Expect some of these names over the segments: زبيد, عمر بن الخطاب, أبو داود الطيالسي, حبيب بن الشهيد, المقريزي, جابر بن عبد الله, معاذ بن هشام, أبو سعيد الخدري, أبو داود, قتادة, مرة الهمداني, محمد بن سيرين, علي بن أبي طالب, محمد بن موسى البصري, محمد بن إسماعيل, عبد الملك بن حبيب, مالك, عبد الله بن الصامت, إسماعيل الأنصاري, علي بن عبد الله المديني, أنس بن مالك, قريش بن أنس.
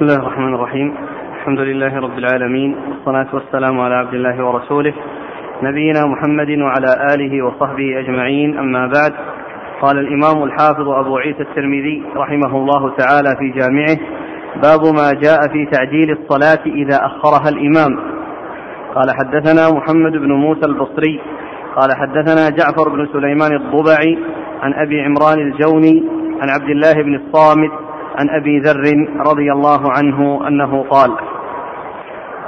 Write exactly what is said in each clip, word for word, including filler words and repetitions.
بسم الله الرحمن الرحيم. الحمد لله رب العالمين، والصلاة والسلام على عبد الله ورسوله نبينا محمد وعلى آله وصحبه أجمعين، أما بعد. قال الإمام الحافظ أبو عيسى الترمذي رحمه الله تعالى في جامعه: باب ما جاء في تعجيل الصلاة إذا أخرها الإمام. قال حدثنا محمد بن موسى البصري قال حدثنا جعفر بن سليمان الضبعي عن أبي عمران الجوني عن عبد الله بن الصامت عن أبي ذر رضي الله عنه أنه قال: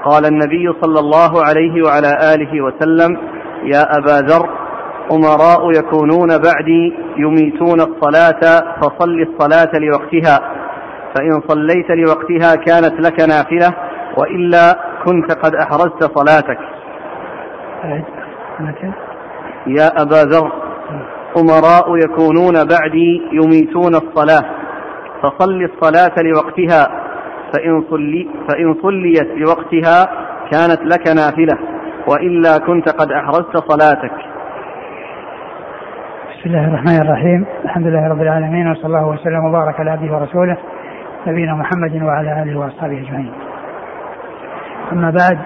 قال النبي صلى الله عليه وعلى آله وسلم: يا أبا ذر، أمراء يكونون بعدي يميتون الصلاة، فصل الصلاة لوقتها، فإن صليت لوقتها كانت لك نافلة، وإلا كنت قد أحرزت صلاتك. يا أبا ذر، أمراء يكونون بعدي يميتون الصلاة، فصل الصلاة لوقتها، فإن, صلي فإن صليت لوقتها كانت لك نافلة، وإلا كنت قد أحرزت صلاتك. بسم الله الرحمن الرحيم. الحمد لله رب العالمين، وصلى الله وسلم وبارك على عبده ورسوله نبينا محمد وعلى آله وأصحابه أجمعين. أما بعد،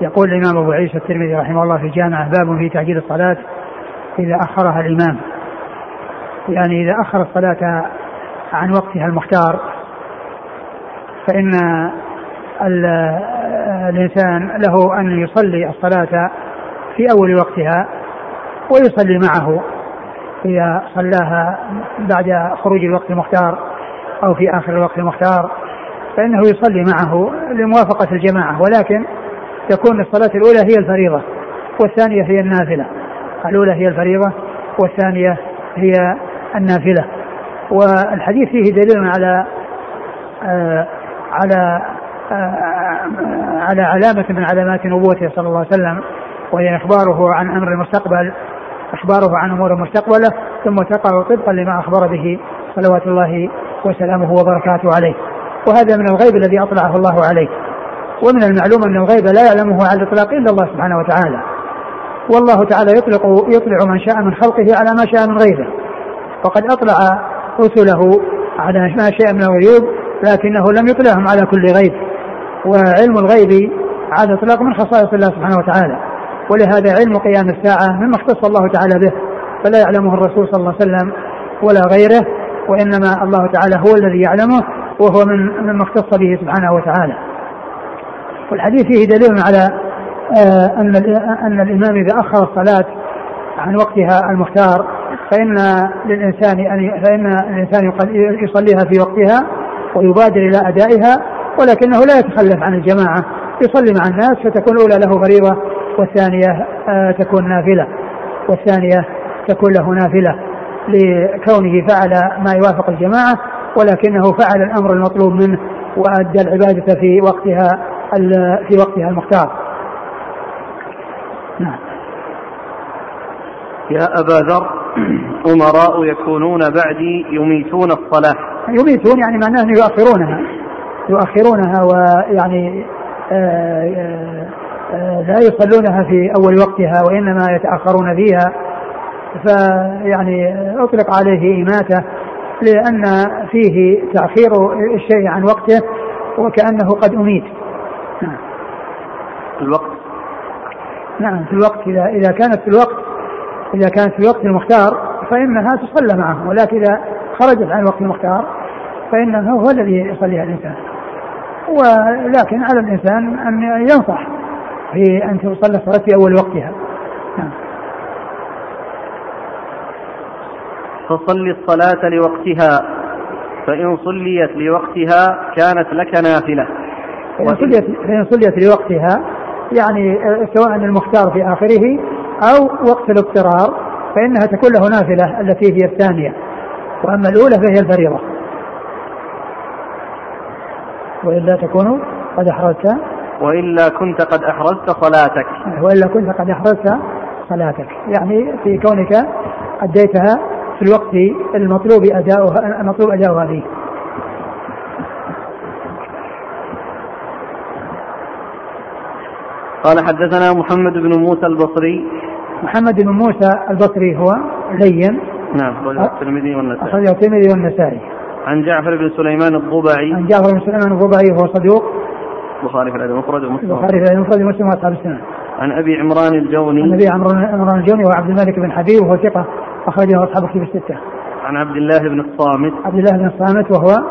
يقول الإمام أبو عيسى الترمذي رحمه الله في جامعه: باب في تعجيل الصلاة إذا أخرها الإمام، يعني إذا أخر الصلاة عن وقتها المختار، فإن الإنسان له أن يصلي الصلاة في أول وقتها ويصلي معه، إذا صلاها بعد خروج الوقت المختار أو في آخر الوقت المختار فإنه يصلي معه لموافقة الجماعة، ولكن تكون الصلاة الأولى هي الفريضة والثانية هي النافلة. الأولى هي الفريضة والثانية هي النافلة. والحديث فيه دليل على آآ على آآ على علامة من علامات نبوته صلى الله عليه وسلم، وهي إخباره عن أمر المستقبل، إخباره عن أمور مستقبله، ثم تقع طبقا لما أخبر به صلوات الله وسلامه وبركاته عليه. وهذا من الغيب الذي أطلعه الله عليه، ومن المعلوم أن الغيب لا يعلمه على الإطلاق إلا الله سبحانه وتعالى، والله تعالى يطلق يطلع من شاء من خلقه على ما شاء من غيره، وقد أطلع رسله على ما شاء من الغيوب، لكنه لم يطلعهم على كل غيب، وعلم الغيب على إطلاق من خصائص الله سبحانه وتعالى، ولهذا علم قيام الساعة مما اختص الله تعالى به، فلا يعلمه الرسول صلى الله عليه وسلم ولا غيره، وإنما الله تعالى هو الذي يعلمه، وهو من مما اختص به سبحانه وتعالى. والحديث فيه دليل على أن أن الإمام إذا أخر الصلاة عن وقتها المختار فإن للإنسان أن فإن الإنسان يصليها في وقتها ويبادر إلى أدائها، ولكنه لا يتخلف عن الجماعة، يصلي مع الناس، فتكون الأولى له فريضة والثانية تكون نافلة، والثانية تكون له نافلة لكونه فعل ما يوافق الجماعة، ولكنه فعل الأمر المطلوب منه وأدى العبادة في وقتها في وقتها المختار. نعم. يا أبا ذر، أمراء يكونون بعدي يميتون الصلاة. يميتون يعني معناه أنه يؤخرونها يؤخرونها ويعني آآ آآ لا يصلونها في أول وقتها، وإنما يتأخرون فيها، فيعني أطلق عليه إماتة لأن فيه تأخير الشيء عن وقته وكأنه قد أميت. نعم. الوقت. نعم، في الوقت، إذا إذا كانت في الوقت إذا كانت في الوقت المختار فإنها تصلى معه، ولكن إذا خرجت عن الوقت المختار فإنه هو الذي يصليها الإنسان، ولكن على الإنسان أن ينصح في أن تصلى الصلاة في أول وقتها. نعم. فصل الصلاة لوقتها، فإن صليت لوقتها كانت لك نافلة. فإن صليت, فإن صليت لوقتها يعني سواء المختار في آخره أو وقت الاضطرار فإنها تكون له نافلة التي هي الثانية، وأما الأولى فهي الفريضة، وإلا تكون قد أحرزت وإلا كنت قد أحرزت صلاتك وإلا كنت قد أحرزت صلاتك يعني في كونك أديتها في الوقت المطلوب أداؤها المطلوب أداؤها فيه. قال حدثنا محمد بن موسى البصري. محمد بن موسى البصري هو لين. نعم. أخرجه الترمذي والنسائي. عن جعفر بن سليمان الضبعي عن جعفر بن سليمان الضبعي وهو صدوق البخاري في الأدب المفرد ومسلم البخاري في الأدب المفرد ومسلم وأصحاب السنة. عن أبي عمران الجوني عن أبي عمران الجوني وعبد الملك بن حبيب وهو ثقة أخرجه أصحاب الكتب الستة. عن عبد الله بن الصامت عبد الله بن الصامت وهو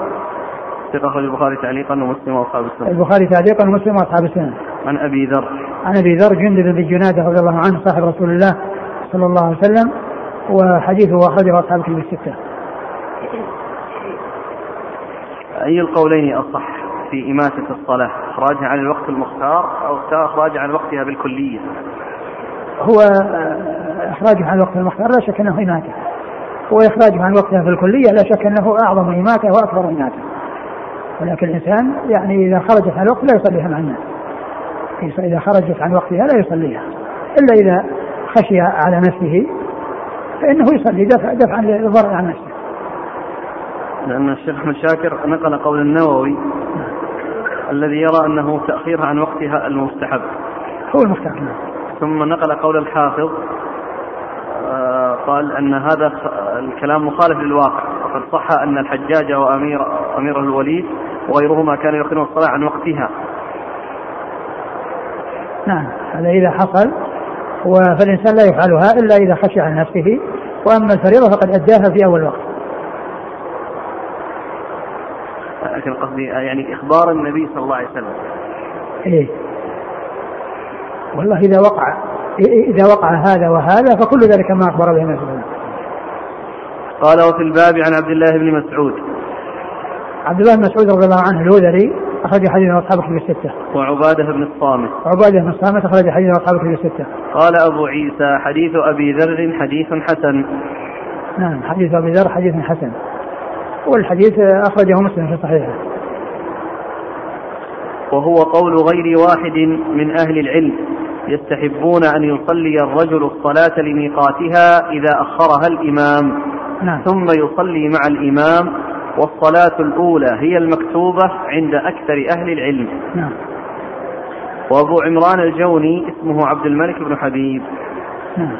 ثقة أخرج البخاري تعليقا ومسلم وأصحاب السنة البخاري تعليقا ومسلم وأصحاب السنة. عن أبي ذر عن أبي ذر جندب بن جنادة رضي الله عنه صاحب رسول الله صلى الله عليه وسلم وحديثه أخرجه أصحاب الكتب الستة. أي القولين أصح في إماتة الصلاة؟ إخراجها عن الوقت المختار أو إخراجها عن وقتها بالكلية؟ هو إخراجها عن الوقت المختار لا شك أنه إماتة، وإخراجها عن وقتها بالكلية لا شك أنه أعظم إماتة وأكبر إماتة، ولكن الإنسان يعني إذا خرجت عن الوقت لا يصليها مع الناس، إذا خرجت عن وقتها لا يصليها إلا إذا خشي على نفسه فإنه يصلي دفع دفعا للضرر عن نفسه. لأن الشيخ أحمد شاكر نقل قول النووي الذي يرى أنه تأخيرها عن وقتها المستحب هو المستحب، ثم نقل قول الحافظ قال أن هذا الكلام مخالف للواقع، وقد صح أن الحجاج وأمير أمير الوليد وغيرهما كانوا يؤخرون الصلاة عن وقتها. نعم، هذا إذا حصل، فالإنسان لا يفعلها إلا إذا خشي عن نفسه، وأما الفريضة فقد أداها في أول وقت. لكن قصدي يعني إخبار النبي صلى الله عليه وسلم. إيه والله إذا وقع إذا وقع هذا وهذا فكل ذلك ما أخبر به النبي صلى الله عليه وسلم. قال وفي الباب عن عبد الله بن مسعود عبد الله بن مسعود رضي الله عنه الهذري أخرج حديثه أصحاب كتب الستة. وعبادة بن الصامت عبادة بن الصامت أخرج حديثه أصحاب كتب الستة. قال أبو عيسى حديث أبي ذر حديث حسن. نعم، حديث أبي ذر حديث حسن، والحديث أخرجه مسلم في صحيحه. وهو قول غير واحد من أهل العلم يستحبون أن يصلي الرجل الصلاة لميقاتها إذا أخرها الإمام. نعم. ثم يصلي مع الإمام، والصلاة الأولى هي المكتوبة عند أكثر أهل العلم. نعم. وأبو عمران الجوني اسمه عبد الملك بن حبيب. نعم.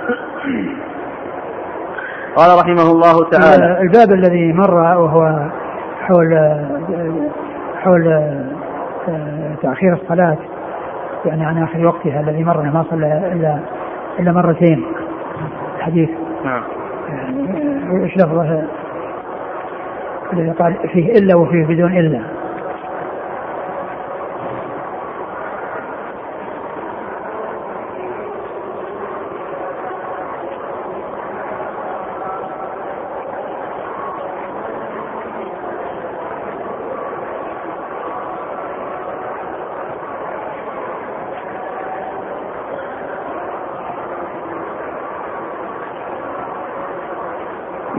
قال رحمه الله تعالى الباب الذي مر وهو حول حول تأخير الصلاة يعني عن آخر وقتها الذي مر ما صلى إلا إلا مرتين الحديث. نعم. إيش لفظه الذي قال فيه إلا وفيه بدون إلا؟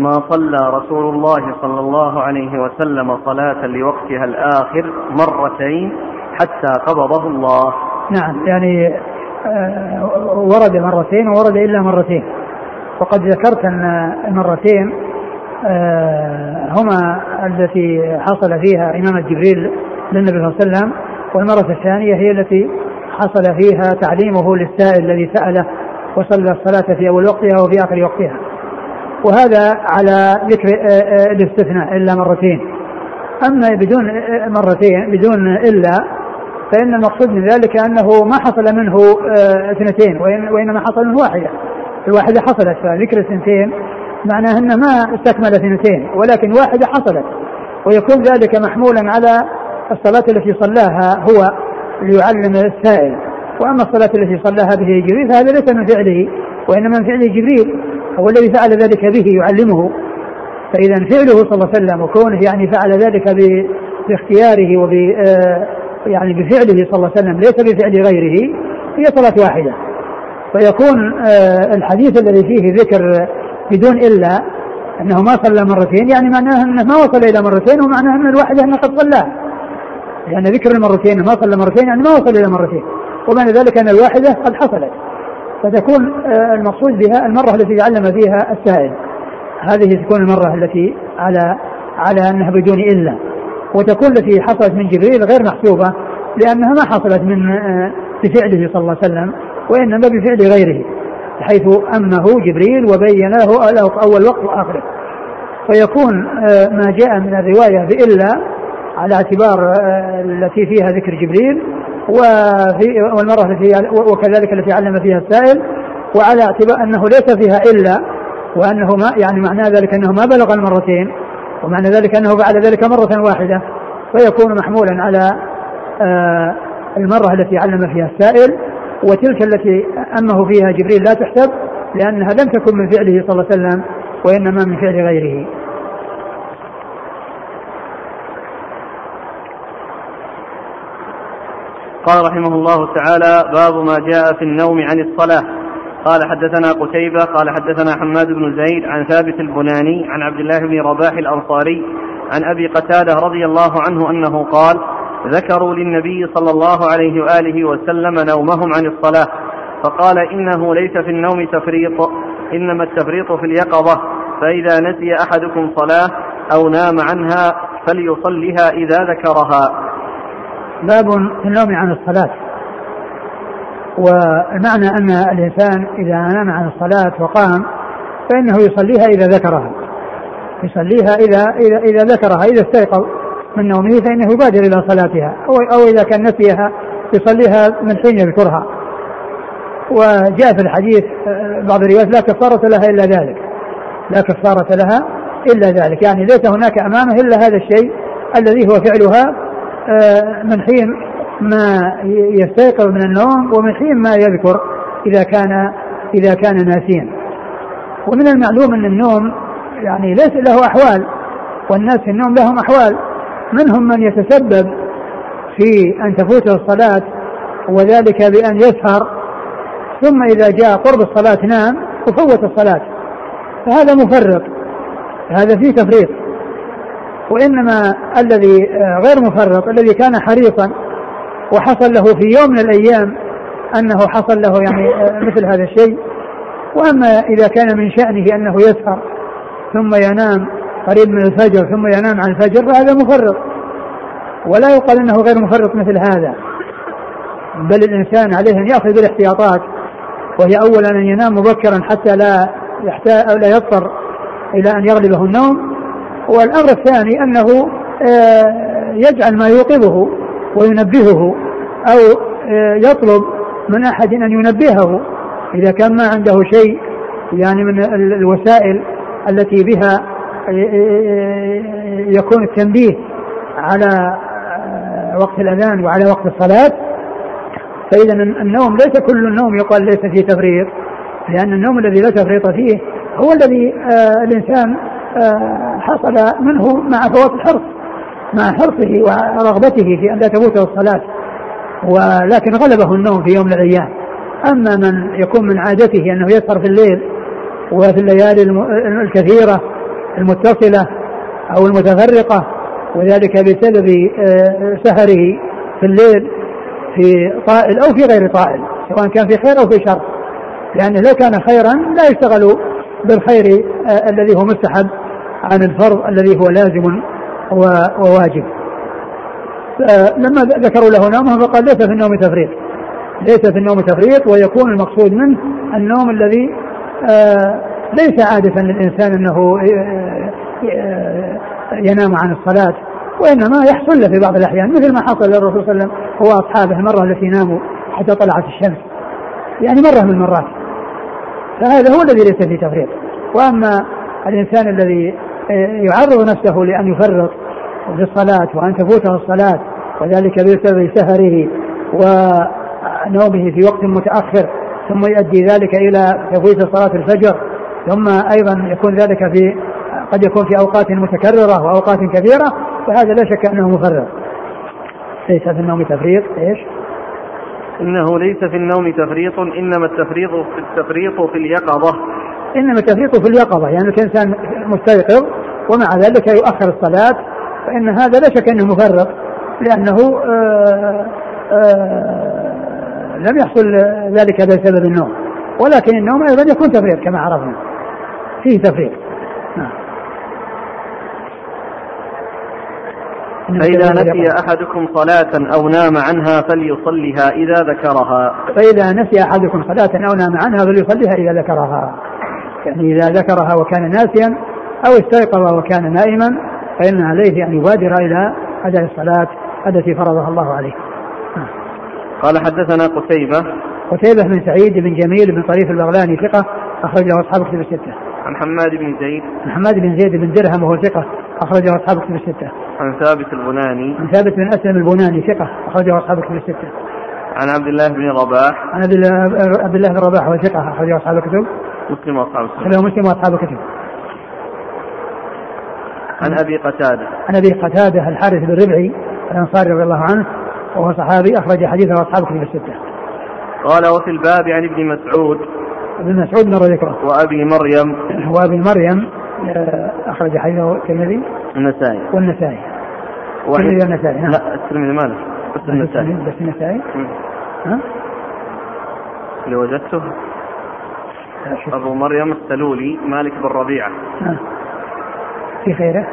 ما صلى رسول الله صلى الله عليه وسلم صلاة لوقتها الآخر مرتين حتى قبضه الله. نعم، يعني ورد مرتين وورد إلا مرتين، وقد ذكرت أن المرتين هما التي حصل فيها إمامة جبريل للنبي صلى الله عليه وسلم، والمرة الثانية هي التي حصل فيها تعليمه للسائل الذي سأله وصلى الصلاة في أول وقتها وفي آخر وقتها. وهذا على ذكر الاستثناء إلا مرتين. أما بدون مرتين بدون إلا فإن المقصود من ذلك أنه ما حصل منه اثنتين وإنما حصل منه واحدة، الواحدة حصلت، فذكر اثنتين معناه أن ما استكمل اثنتين ولكن واحدة حصلت، ويكون ذلك محمولا على الصلاة التي صلاها هو ليعلم السائل. وأما الصلاة التي صلاها به جبريل فهذا ليس من فعله وإنما من فعل جبريل، هو الذي فعل ذلك به يعلمه. فإذا فعله صلى الله عليه وسلم وكونه يعني فعل ذلك باختياره وب يعني بفعله صلى الله عليه وسلم ليس بفعل غيره هي صلاة واحدة، فيكون الحديث الذي فيه ذكر بدون إلا أنه ما صلى مرتين يعني معناه أنه ما وصل إلى مرتين، ومعناه أن الواحدة أنه قد صلى، لأن ذكر المرتين ما صلى مرتين يعني ما وصل إلى مرتين، ومعنى ذلك أن الواحدة قد حصلت، فتكون المقصود بها المرة التي علم فيها السائل، هذه تكون المرة التي على على أنها بدون إلا، وتكون التي حصلت من جبريل غير محسوبة لأنها ما حصلت من بفعله صلى الله عليه وسلم وإنما بفعل غيره، حيث أمه جبريل وبين له أول وقت وآخره. ويكون ما جاء من الرواية بإلا على اعتبار التي فيها ذكر جبريل وفي والمرة التي وكذلك التي علم فيها السائل، وعلى اعتبار أنه ليس فيها إلا، وأنه ما يعني معنى ذلك أنه ما بلغ المرتين، ومعنى ذلك أنه بعد ذلك مرة واحدة، فيكون محمولا على المرة التي علم فيها السائل. وتلك التي أمه فيها جبريل لا تحسب لأنها لم تكن من فعله صلى الله عليه وسلم وإنما من فعل غيره. قال رحمه الله تعالى: باب ما جاء في النوم عن الصلاة. قال حدثنا قتيبة قال حدثنا حماد بن زيد عن ثابت البناني عن عبد الله بن رباح الأنصاري عن أبي قتادة رضي الله عنه أنه قال: ذكروا للنبي صلى الله عليه وآله وسلم نومهم عن الصلاة فقال: إنه ليس في النوم تفريط، إنما التفريط في اليقظة، فإذا نسي أحدكم صلاة أو نام عنها فليصلها إذا ذكرها. باب في النوم عن الصلاة. ومعنى أن الإنسان إذا نام عن الصلاة وقام فإنه يصليها إذا ذكرها، يصليها إذا, إذا, إذا ذكرها، إذا استيقظ من نومه فإنه يبادر إلى صلاتها، أو, أو إذا كان نسيها يصليها من حين يذكرها. وجاء في الحديث بعض الروايات: لا كفارة لها إلا ذلك، لا كفارة لها إلا ذلك، يعني ليس هناك أمامه إلا هذا الشيء الذي هو فعلها من حين ما يستيقظ من النوم ومن حين ما يذكر إذا كان إذا كان ناسيا. ومن المعلوم أن النوم يعني ليس له أحوال، والناس في النوم لهم أحوال، منهم من يتسبب في أن تفوته الصلاة وذلك بأن يسهر، ثم إذا جاء قرب الصلاة نام وفوت الصلاة، فهذا مفرط، هذا فيه تفريط. وإنما الذي غير مفرط الذي كان حريصا وحصل له في يوم من الأيام أنه حصل له يعني مثل هذا الشيء. وأما إذا كان من شأنه أنه يسهر ثم ينام قريب من الفجر ثم ينام عن الفجر، فهذا مفرط، ولا يقال أنه غير مفرط مثل هذا، بل الإنسان عليه أن يأخذ بالاحتياطات، وهي أولا أن ينام مبكرا حتى لا يحتاج أو لا يضطر إلى أن يغلبه النوم، والأمر الثاني أنه يجعل ما يوقظه وينبهه أو يطلب من أحد أن ينبهه إذا كان ما عنده شيء يعني من الوسائل التي بها يكون التنبيه على وقت الأذان وعلى وقت الصلاة. فإذا النوم ليس كل النوم يقال ليس فيه تفريط، لأن النوم الذي لا تفريط فيه هو الذي آه الإنسان آه حصل منه مع فوات الحرص، مع حرصه ورغبته في أن لا تفوته الصلاة، ولكن غلبه النوم في يوم من الأيام. أما من يكون من عادته أنه يسهر في الليل وفي الليالي الكثيرة المتصلة أو المتفرقة، وذلك بسبب آه سهره في الليل في طائل أو في غير طائل، سواء كان في خير أو في شر، لأنه لو كان خيرا لا يشتغل بالخير آه الذي هو مستحب عن الفرض الذي هو لازم وواجب. لما ذكروا له نومه فقال: ليس في النوم تفريط، ليس في النوم تفريط. ويكون المقصود منه النوم الذي آه ليس عادة للإنسان أنه آه ينام عن الصلاة، وإنما يحصل له في بعض الأحيان، مثل ما حصل للرسول صلى الله عليه وسلم وأصحابه المرة التي ناموا حتى طلعت الشمس، يعني مرة من المرات. فهذا هو الذي ليس فيه تفريط. وأما الإنسان الذي يعرض نفسه لأن يفرط في الصلاة وأن تفوته الصلاة، وذلك بسبب سهره ونومه في وقت متأخر، ثم يؤدي ذلك إلى تفويت صلاة الفجر، ثم أيضا يكون ذلك في قد يكون في أوقات متكررة وأوقات كثيرة، فهذا لا شك أنه مفرط. ليس في النوم تفريط إيش؟ إنه ليس في النوم تفريط، إنما التفريط في التفريط في اليقظة، إنما التفريط في اليقظة، يعني الإنسان مستيقظ ومع ذلك يؤخر الصلاة، فإن هذا لا شك أنه مفرط، لأنه آآ آآ لم يحصل ذلك بسبب النوم. ولكن النوم أيضا يكون تفريط كما عرفنا، فيه تفريط. فإذا نسي أحدكم صلاة أو نام عنها فليصلها إذا ذكرها. فإذا نسي أحدكم صلاة أو نام عنها فليصلها إذا ذكرها، يعني إذا ذكرها وكان ناسيا أو استيقظ وكان نائما فإن عليه أن يبادر إلى أداء الصلاة التي فرضها الله عليه. قال حدثنا قتيبة قتيبة بن سعيد بن جميل بن طريف البغلاني ثقة أخرجه أصحاب كتب الستة. عن حماد بن زيد حماد بن زيد بن درهم وهو ثقة أخرجه أصحاب كتب الستة. عن ثابت البناني عن ثابت بن أسلم البناني ثقة أخرجه أصحاب كتب الستة. عن عبد الله بن رباح عن عبد الله بن رباح وهو ثقة أخرجه أصحاب الكتب مسلم وأصحاب السنة مسلم وأصحاب الكتب. عن أبي قتادة عن أبي قتادة الحارث بن ربعي الأنصاري رضي الله عنه وهو صحابي أخرج حديثه أصحاب كتب الستة. قال وفي الباب عن ابن مسعود ابن مسعود مر ذكره وأبي مريم وأبي مريم أخرج حديثه الترمذي النسائي والنسائي والترمذي والنسائي لا الترمذي مالك بس النسائي بس النسائي ها اللي وجدته أبو مريم السلولي مالك بن ربيعة أه. في خيره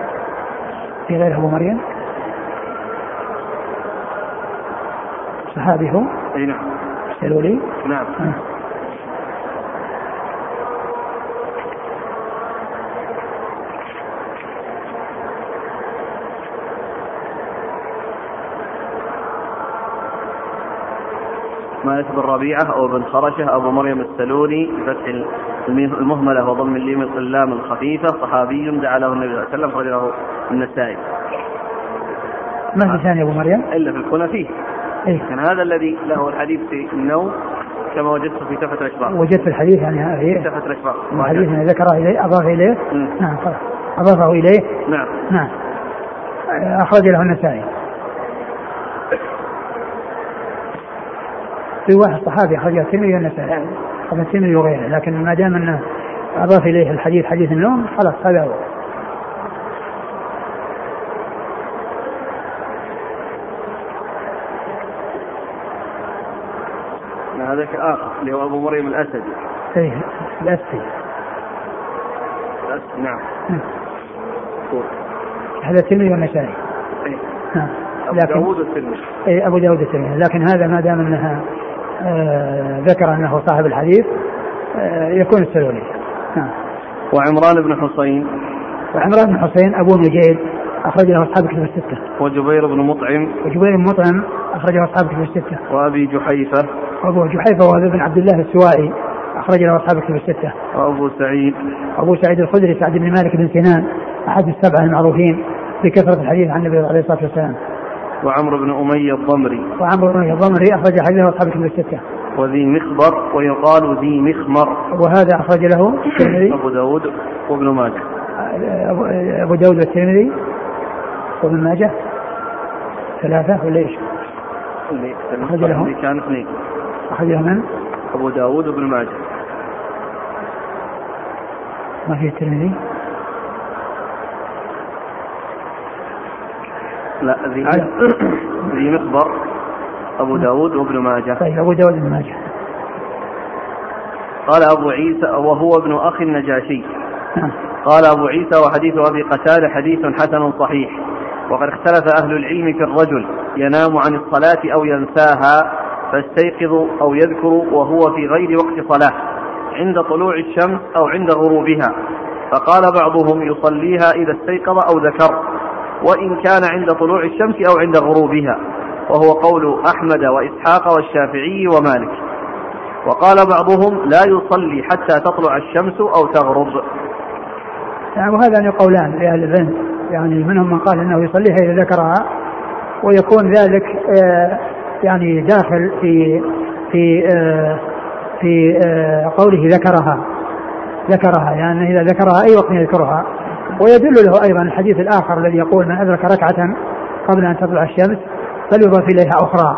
في غير أبو مريم صحابي هو أي نعم السلولي نعم أه. مالك بن ربيعة أو بن خرشة أبو مريم السلولي فتح المهملة وضم اللام اللام الخفيفة صحابي دعا له النبي صلى الله عليه وسلم رجله النسائي. ما في ثاني أبو مريم إلا في الكنى فيه إيه؟ كان هذا الذي له الحديث في النوم كما وجدته في تفة الأشباح وجدت الحديث يعني في تفة الأشباح الحديث يعني ذكره إليه أضاف إليه نعم أضافه إليه نعم نعم أخرج له النسائي. في واحد صحابي خرج الترمذي والنسائي خرج الترمذي وغيره لكن ما دام انه اضاف اليه الحديث حديث النوم خلاص هذا هو. هذاك اخر اللي هو ابو مريم الاسدي ايه الاسدي الاسدي نعم هذا الترمذي والنسائي نعم ابو داود الترمذي ايه ابو داود الترمذي لكن هذا ما دام انها آه ذكر أنه صاحب الحديث آه يكون السلولي. وعمران بن حسين وعمران بن حسين أبو مجيد أخرج له أصحاب كتب الستة. وجبير بن مطعم وجبير بن مطعم أخرج له أصحاب كتب الستة. وأبي جحيفة وأبو جحيفة وهو بن عبد الله السوائي أخرج له أصحاب كتب الستة. وأبو سعيد أبو سعيد الخدري سعد بن مالك بن سنان أحد السبعة المعروفين بكثرة الحديث عن النبي عليه الصلاة والسلام. وعمر بن أمية الضمري وعمر بن أمية الضمري أخرج حديثه أصحاب كتب الستة. وذي مخبر ويقال ذي مخمر وهذا أخرج له أبو داود وابن ماجه أبو داود والترمذي وابن ماجه ثلاثة ولا إيش أخرج له كان اثنين أخرج له من أبو داود وابن ماجه ما في الترمذي لا ذي ذي مخبر أبو داود وابن ماجه طيب أبو داود وابن ماجه. قال أبو عيسى وهو ابن أخي النجاشي قال أبو عيسى وحديث أبي قتادة حديث حسن صحيح وقد اختلف أهل العلم في الرجل ينام عن الصلاة أو ينساها فاستيقظ أو يذكر وهو في غير وقت صلاة عند طلوع الشمس أو عند غروبها فقال بعضهم يصليها إذا استيقظ أو ذكر وإن كان عند طلوع الشمس أو عند غروبها وهو قول أحمد وإسحاق والشافعي ومالك. وقال بعضهم لا يصلي حتى تطلع الشمس أو تغرب. يعني وهذا يعني قولان لأهل العلم يعني منهم من قال أنه يصليها إذا ذكرها ويكون ذلك يعني داخل في في في قوله ذكرها ذكرها يعني إذا ذكرها أي وقت يذكرها. ويدل له أيضا الحديث الآخر الذي يقول من أدرك ركعة قبل أن تطلع الشمس فليضاف إليها أخرى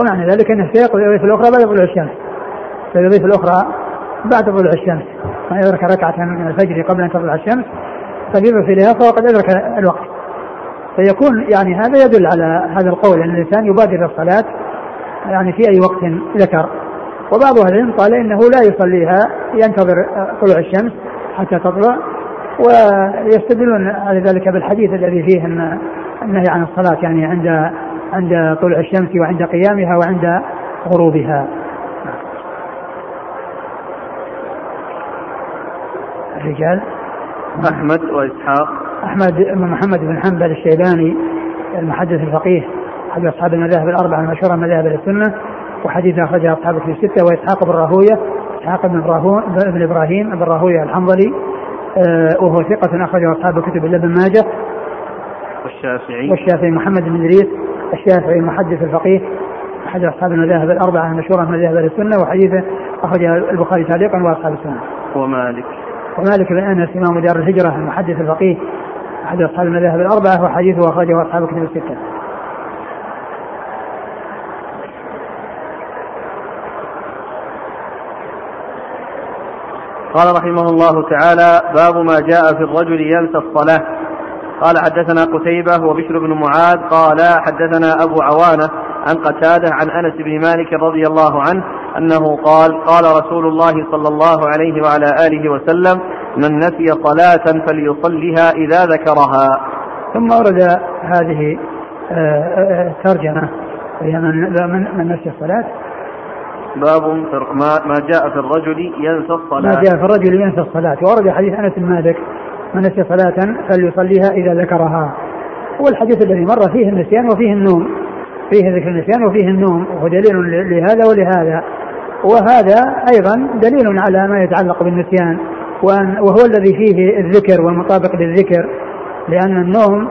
ومعنى ذلك أنه سيقضي يضيف الأخرى بعد طلوع الشمس فيضيف الأخرى بعد طلوع الشمس من أدرك ركعة من الفجر قبل أن تطلع الشمس فليضاف إليها فهو قد أدرك الوقت. فيكون يعني هذا يدل على هذا القول أن الإنسان يبادر الصلاة يعني في أي وقت ذكر. وبعض أهل العلم قال إنه لا يصليها ينتظر طلوع الشمس حتى تطلع ويستدلون على ذلك بالحديث الذي فيه النهي عن الصلاة يعني عند عند طلوع الشمس وعند قيامها وعند غروبها. الرجال أحمد وإسحاق. أحمد محمد بن حنبل الشيباني المحدث الفقيه أحد أصحاب المذاهب الأربعة المشهورة من مذاهب السنة، وحديث أخرجه أصحاب الكتب الستة، وإسحاق بن راهويه إسحاق بن إبراهيم بن راهويه الحنظلي وهو ثقة أخرجه أصحاب الكتب إلا ابن ماجه. والشافعي والشافعي محمد بن إدريس الشافعي المحدث الفقيه أحد أصحاب المذاهب الأربعة المشهورة من مذاهب السنة، وحديثه أخرجه البخاري تعليقا وأصحاب السنة. ومالك ومالك بن أنس إمام دار الهجرة المحدث الفقيه أحد أصحاب المذاهب الأربعة، وحديثه أخرجه أصحاب الكتب الستة. قال رحمه الله تعالى: باب ما جاء في الرجل ينسى الصلاة. قال: حدثنا قتيبة وبشر بن معاذ قال حدثنا أبو عوانة عن قتادة عن أنس بن مالك رضي الله عنه أنه قال: قال رسول الله صلى الله عليه وعلى آله وسلم: من نسي صلاة فليصلها إذا ذكرها. ثم ورد هذه الترجمة وهي من نسي الصلاة. باب ما جاء في الرجل ينسى الصلاة. ما جاء في الرجل ينسى الصلاة. ورد حديث أنس بن مالك: من نسي صلاة فليصليها إذا ذكرها. والحديث الذي مر فيه النسيان وفيه النوم، فيه ذكر النسيان وفيه النوم، وهو دليل لهذا ولهذا، وهذا أيضا دليل على ما يتعلق بالنسيان، وهو الذي فيه الذكر والمطابق للذكر، لأن النوم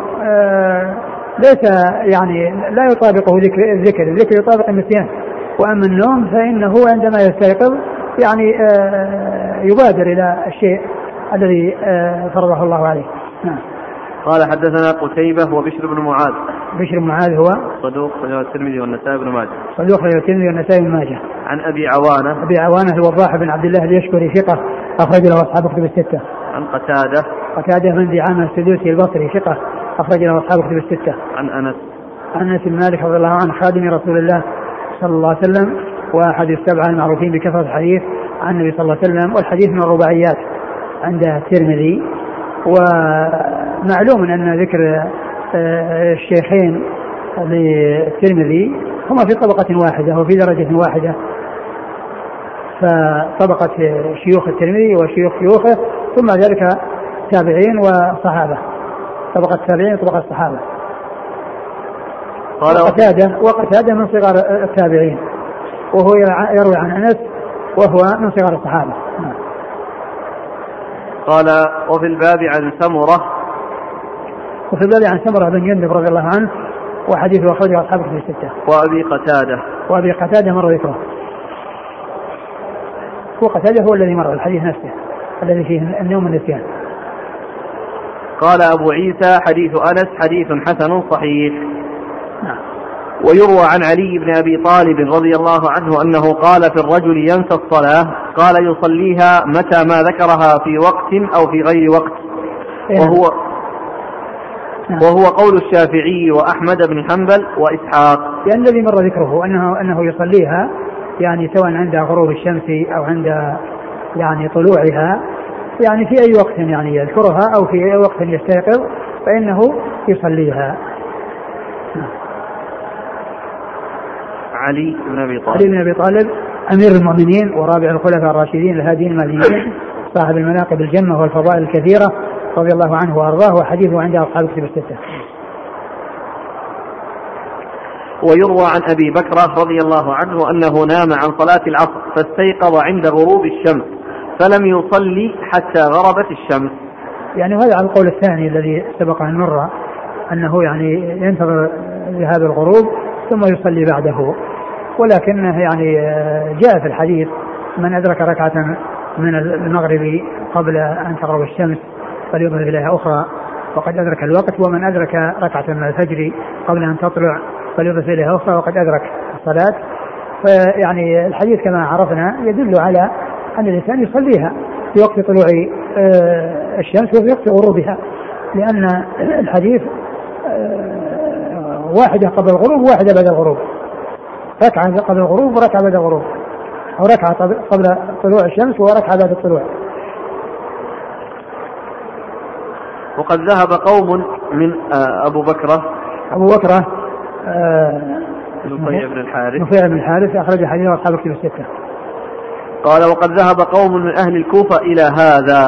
ليس يعني لا يطابقه ذكر الذكر، الذكر يطابق النسيان، وأما النوم فإنه عندما يستيقظ يعني يبادر إلى الشيء الذي فرضه الله عليه. نعم. قال: حدثنا قتيبة وبشر بن معاذ. بشر بن معاذ هو صدوق رواه الترمذي والنسائي بن ماجه. صدوق رواه الترمذي والنسائي بن ماجه. عن أبي عوانة. أبي عوانة هو الضاح بن عبد الله اليشكري ثقة أخرج له أصحاب كتب الستة. عن قتادة. قتادة بن دعامة السدوسي البصري ثقة أخرج له أصحاب كتب الستة. عن أنس. أنس بن مالك رضي الله عنه خادم رسول الله صلى الله عليه وسلم وأحد السبعة المعروفين بكثرة الحديث عن النبي صلى الله عليه وسلم، والحديث من الرباعيات عند الترمذي. ومعلوم أن ذكر الشيخين للترمذي هما في طبقة واحدة وفي درجة واحدة، فطبقة شيوخ الترمذي وشيوخ شيوخه ثم ذلك تابعين وصحابة، طبقة التابعين وطبقة الصحابة. وقتادة وقتادة من صغار التابعين، وهو يروي عن أنس وهو من صغار الصحابة. قال: وفي الباب عن سمرة. وفي الباب عن سمرة بن جندب رضي الله عنه، وحديثه أخرجه أصحاب الكتب الستة. وأبي قتادة. وأبي قتادة مر ذكره، وقتادة هو الذي مر الحديث نفسه الذي فيه النوم والنسيان. قال أبو عيسى: حديث أنس حديث حسن صحيح. نعم. ويروى عن علي بن أبي طالب رضي الله عنه أنه قال في الرجل ينسى الصلاة، قال: يصليها متى ما ذكرها في وقت أو في غير وقت. وهو وهو قول الشافعي وأحمد بن حنبل وإسحاق. لأن الذي مر ذكره أنه أنه يصليها يعني سواء عند غروب الشمس أو عند يعني طلوعها، يعني في أي وقت يعني يذكرها أو في أي وقت يستيقظ فإنه يصليها. علي بن أبي طالب. علي بن أبي طالب أمير المؤمنين ورابع الخلفاء الراشدين الهاديين المهديين، صاحب المناقب الجمة والفضائل الكثيرة، رضي الله عنه وأرضاه، وحديثه عند أصحاب الكتب الستة. ويروى عن أبي بكر رضي الله عنه أنه نام عن صلاة العصر فاستيقظ عند غروب الشمس فلم يصلي حتى غربت الشمس. يعني هذا على القول الثاني الذي سبق عن مرة، أنه يعني ينتظر لهذا الغروب ثم يصلي بعده، ولكنه يعني جاء في الحديث: من أدرك ركعة من المغرب قبل أن تغرب الشمس فليظهر إليها أخرى وقد أدرك الوقت، ومن أدرك ركعة من الفجر قبل أن تطلع فليظهر إليها أخرى وقد أدرك الصلاة. فيعني الحديث كما عرفنا يدل على أن الإنسان يصليها في وقت طلوع الشمس وفي وقت غروبها، لأن الحديث واحدة قبل الغروب واحدة بعد الغروب، ركعة قبل الغروب وركعة بعد الغروب، أو ركعة قبل طلوع الشمس وركعة بعد الطلوع. وقد ذهب قوم من أبو بكرة أبو بكرة نفيع بن الحارث نفيع بن الحارث أخرج حديثه أصحاب الكتب الستة. قال: وقد ذهب قوم من أهل الكوفة إلى هذا.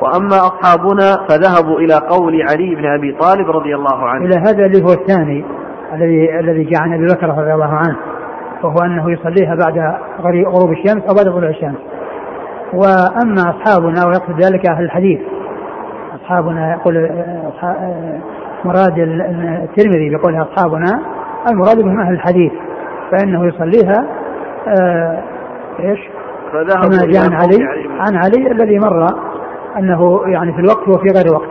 وأما أصحابنا فذهبوا إلى قول علي بن أبي طالب رضي الله عنه. إلى هذا اللي هو الثاني الذي الذي جاء عن أبي بكر رضي الله عنه، وهو أنه يصليها بعد غروب الشمس أو بعد طلوع الشمس. وأما أصحابنا ويقصد ذلك أهل الحديث، أصحابنا يقول مراد الترمذي بقولها أصحابنا، المراد بهم أهل الحديث، فإنه يصليها آه إيش؟ كما جاء عن علي عن علي الذي مر أنه يعني في الوقت وفي غير الوقت.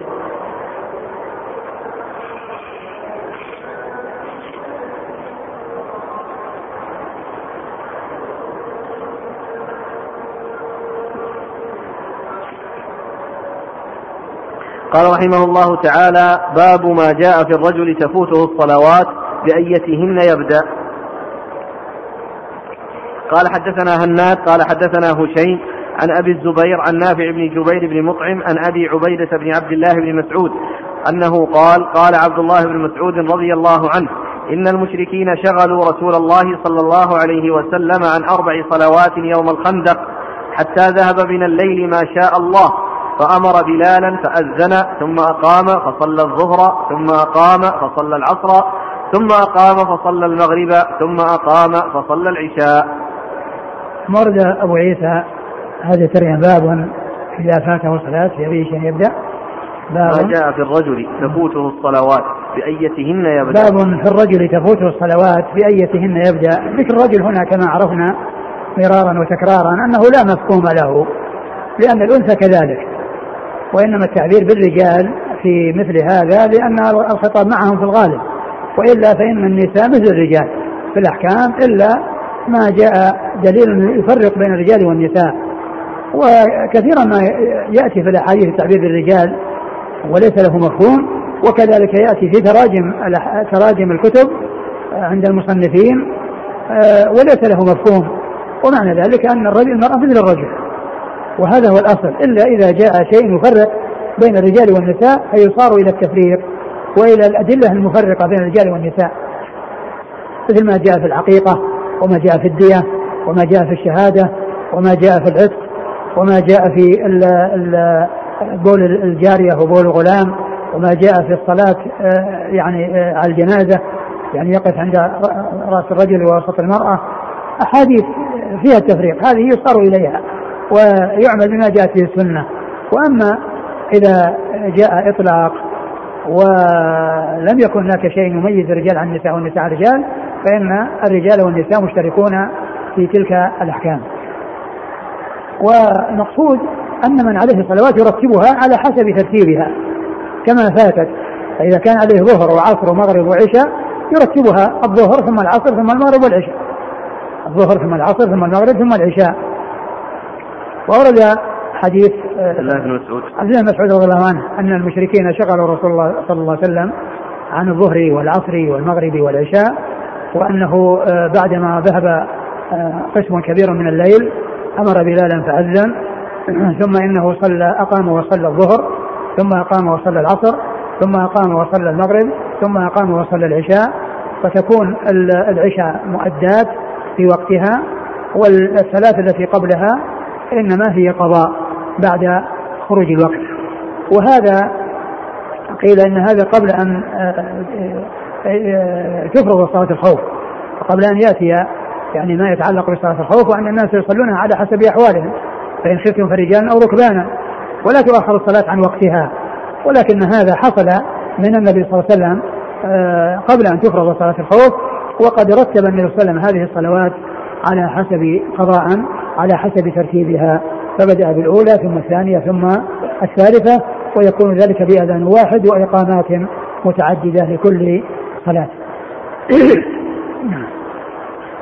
قال رحمه الله تعالى: باب ما جاء في الرجل تفوته الصلوات بأيتهن يبدأ. قال: حدثنا هناد قال حدثنا هشيم عن أبي الزبير عن نافع بن جبير بن مطعم عن أبي عبيدة بن عبد الله بن مسعود أنه قال: قال عبد الله بن مسعود رضي الله عنه: إن المشركين شغلوا رسول الله صلى الله عليه وسلم عن أربع صلوات يوم الخندق حتى ذهب من الليل ما شاء الله، فأمر بلالا فأذن ثم أقام فصلى الظهر ثم أقام فصلى العصر ثم أقام فصلى المغرب ثم أقام فصلى العشاء. مرد أبو عيسى هذا ترجم باب إذا فاته الصلاة يبيش أن يبدأ. ما جاء في الرجل تفوته الصلوات بأيتهن يبدأ. باب في الرجل تفوته الصلوات بأيتهن يبدأ. ذكر الرجل هنا كما عرفنا مرارا وتكرارا أنه لا مفهوم له، لأن الأنثى كذلك، وإنما التعبير بالرجال في مثل هذا لأن الخطاب معهم في الغالب، وإلا فإن النساء مثل الرجال في الأحكام إلا ما جاء دليل يفرق بين الرجال والنساء. وكثيرا ما يأتي في الأحاديث التعبير بالرجال وليس له مفهوم، وكذلك يأتي في تراجم تراجم الكتب عند المصنفين وليس له مفهوم، ومعنى ذلك أن الرجل المرأة مثل الرجل، وهذا هو الأصل، إلا إذا جاء شيء يفرق بين الرجال والنساء فيصاروا إلى التفريق وإلى الأدلة المفرقة بين الرجال والنساء، مثل ما جاء في العقيقة وما جاء في الدية وما جاء في الشهادة وما جاء في العتق وما جاء في بول الجارية وبول الغلام وما جاء في الصلاة يعني على الجنازة، يعني يقف عند رأس الرجل ووسط المرأة، أحاديث فيها التفريق هذه يصاروا إليها ويعمل بما جاء فيه السنة. وأما إذا جاء إطلاق ولم يكن هناك شيء يميز الرجال عن النساء والنساء عن الرجال، فإن الرجال والنساء مشتركون في تلك الأحكام. والمقصود أن من عليه الصلوات يرتبها على حسب ترتيبها كما فاتت، فإذا كان عليه ظهر وعصر ومغرب وعشاء يرتبها: الظهر ثم العصر ثم المغرب والعشاء، الظهر ثم العصر ثم المغرب ثم العشاء. وأورد حديث عبد الله بن مسعود عبد الله بن مسعود رضي الله عنه أن المشركين شغلوا رسول الله صلى الله عليه وسلم عن الظهر والعصر والمغرب والعشاء، وأنه بعدما ذهب قسم كبير من الليل أمر بلالا فأذن، ثم إنه صلى أقام وصلى الظهر ثم أقام وصلى العصر ثم أقام وصلى المغرب ثم أقام وصلى العشاء. فتكون العشاء مؤدات في وقتها، والثلاث التي قبلها إنما هي قضاء بعد خروج الوقت. وهذا قيل إن هذا قبل أن تفرض صلاة الخوف، قبل أن يأتي يعني ما يتعلق بصلاة الخوف، وأن الناس يصلونها على حسب أحوالهم، فإن خفتم فرجالا أو ركبانا، ولا تؤخر الصلاة عن وقتها. ولكن هذا حصل من النبي صلى الله عليه وسلم قبل أن تفرض صلاة الخوف، وقد رتب النبي صلى الله عليه وسلم هذه الصلوات على حسب قضاء على حسب ترتيبها، فبدأ بالأولى ثم الثانية ثم الثالثة، ويكون ذلك بأذان واحد وإقامات متعددة لكل صلاة.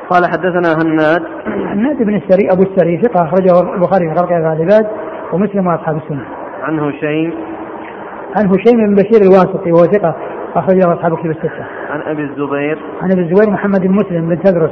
قال حدثنا هناد هناد بن السري أبو السري ثقة، أخرجه البخاري في خلق العباد ومسلم وأصحاب السنة. عن هشيم عن هشيم بن بشير الواسطي وهو ثقة، أخرجه أصحاب كتب الستة. عن أبي الزبير عن أبي الزبير محمد بن مسلم بن تدرس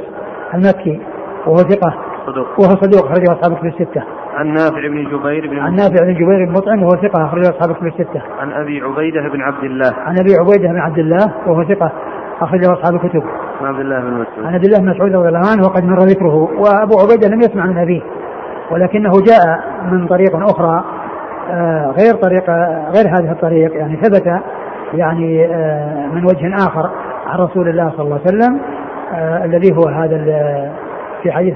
المكي وهو ثقة صدوق. وهو صدوق، أخرجه أصحاب كتب الستة. عن نافع بن جبير بن عن نافع بن جبير بن مطعم وهو ثقة، أخرجه أصحاب كتب الستة. عن أبي عبيدة بن عبد الله عن أبي عبيدة بن عبد الله وهو ثقة، أخرجه أصحاب الكتب. عن عبد الله بن مسعود عن عبد الله بن مسعود رضي الله عنه وقد مر ذكره. وأبو عبيدة لم يسمع من أبيه، ولكنه جاء من طريق أخرى غير طريقة غير هذه الطريق يعني ثبت يعني من وجه آخر عن رسول الله صلى الله عليه وسلم الذي هو هذا في حديث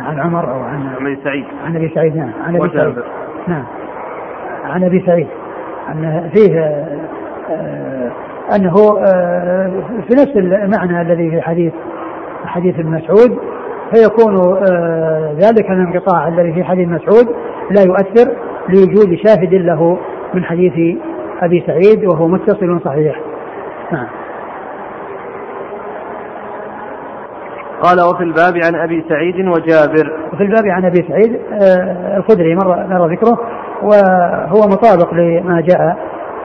عن عمر أو عن أبي سعيد عن أبي سعيد نعم عن أبي سعيد نعم عن أبي سعيد أن فيه أنه في نفس المعنى الذي في حديث حديث ابن مسعود فيكون ذلك الانقطاع الذي في حديث مسعود لا يؤثر لوجود شاهد له من حديث أبي سعيد وهو متصل صحيح. نعم. قال وفي الباب عن أبي سعيد وجابر. وفي الباب عن أبي سعيد الخدري مرة مرة ذكره وهو مطابق لما جاء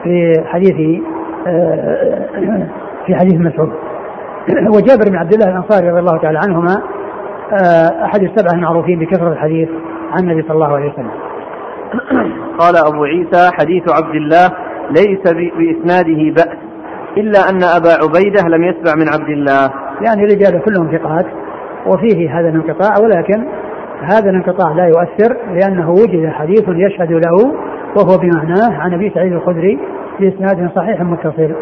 في حديث في حديث مسعود. وجابر بن عبد الله الأنصاري رضي الله تعالى عنهما أحد السبعة المعروفين بكثرة الحديث عن النبي صلى الله عليه وسلم. قال أبو عيسى حديث عبد الله ليس بإسناده بأس إلا أن أبا عبيدة لم يسمع من عبد الله. يعني رجاله كلهم ثقات وفيه هذا الانقطاع ولكن هذا الانقطاع لا يؤثر لأنه وجد حديث يشهد له وهو بمعناه عن أبي سعيد الخدري بإسناد صحيح متصل.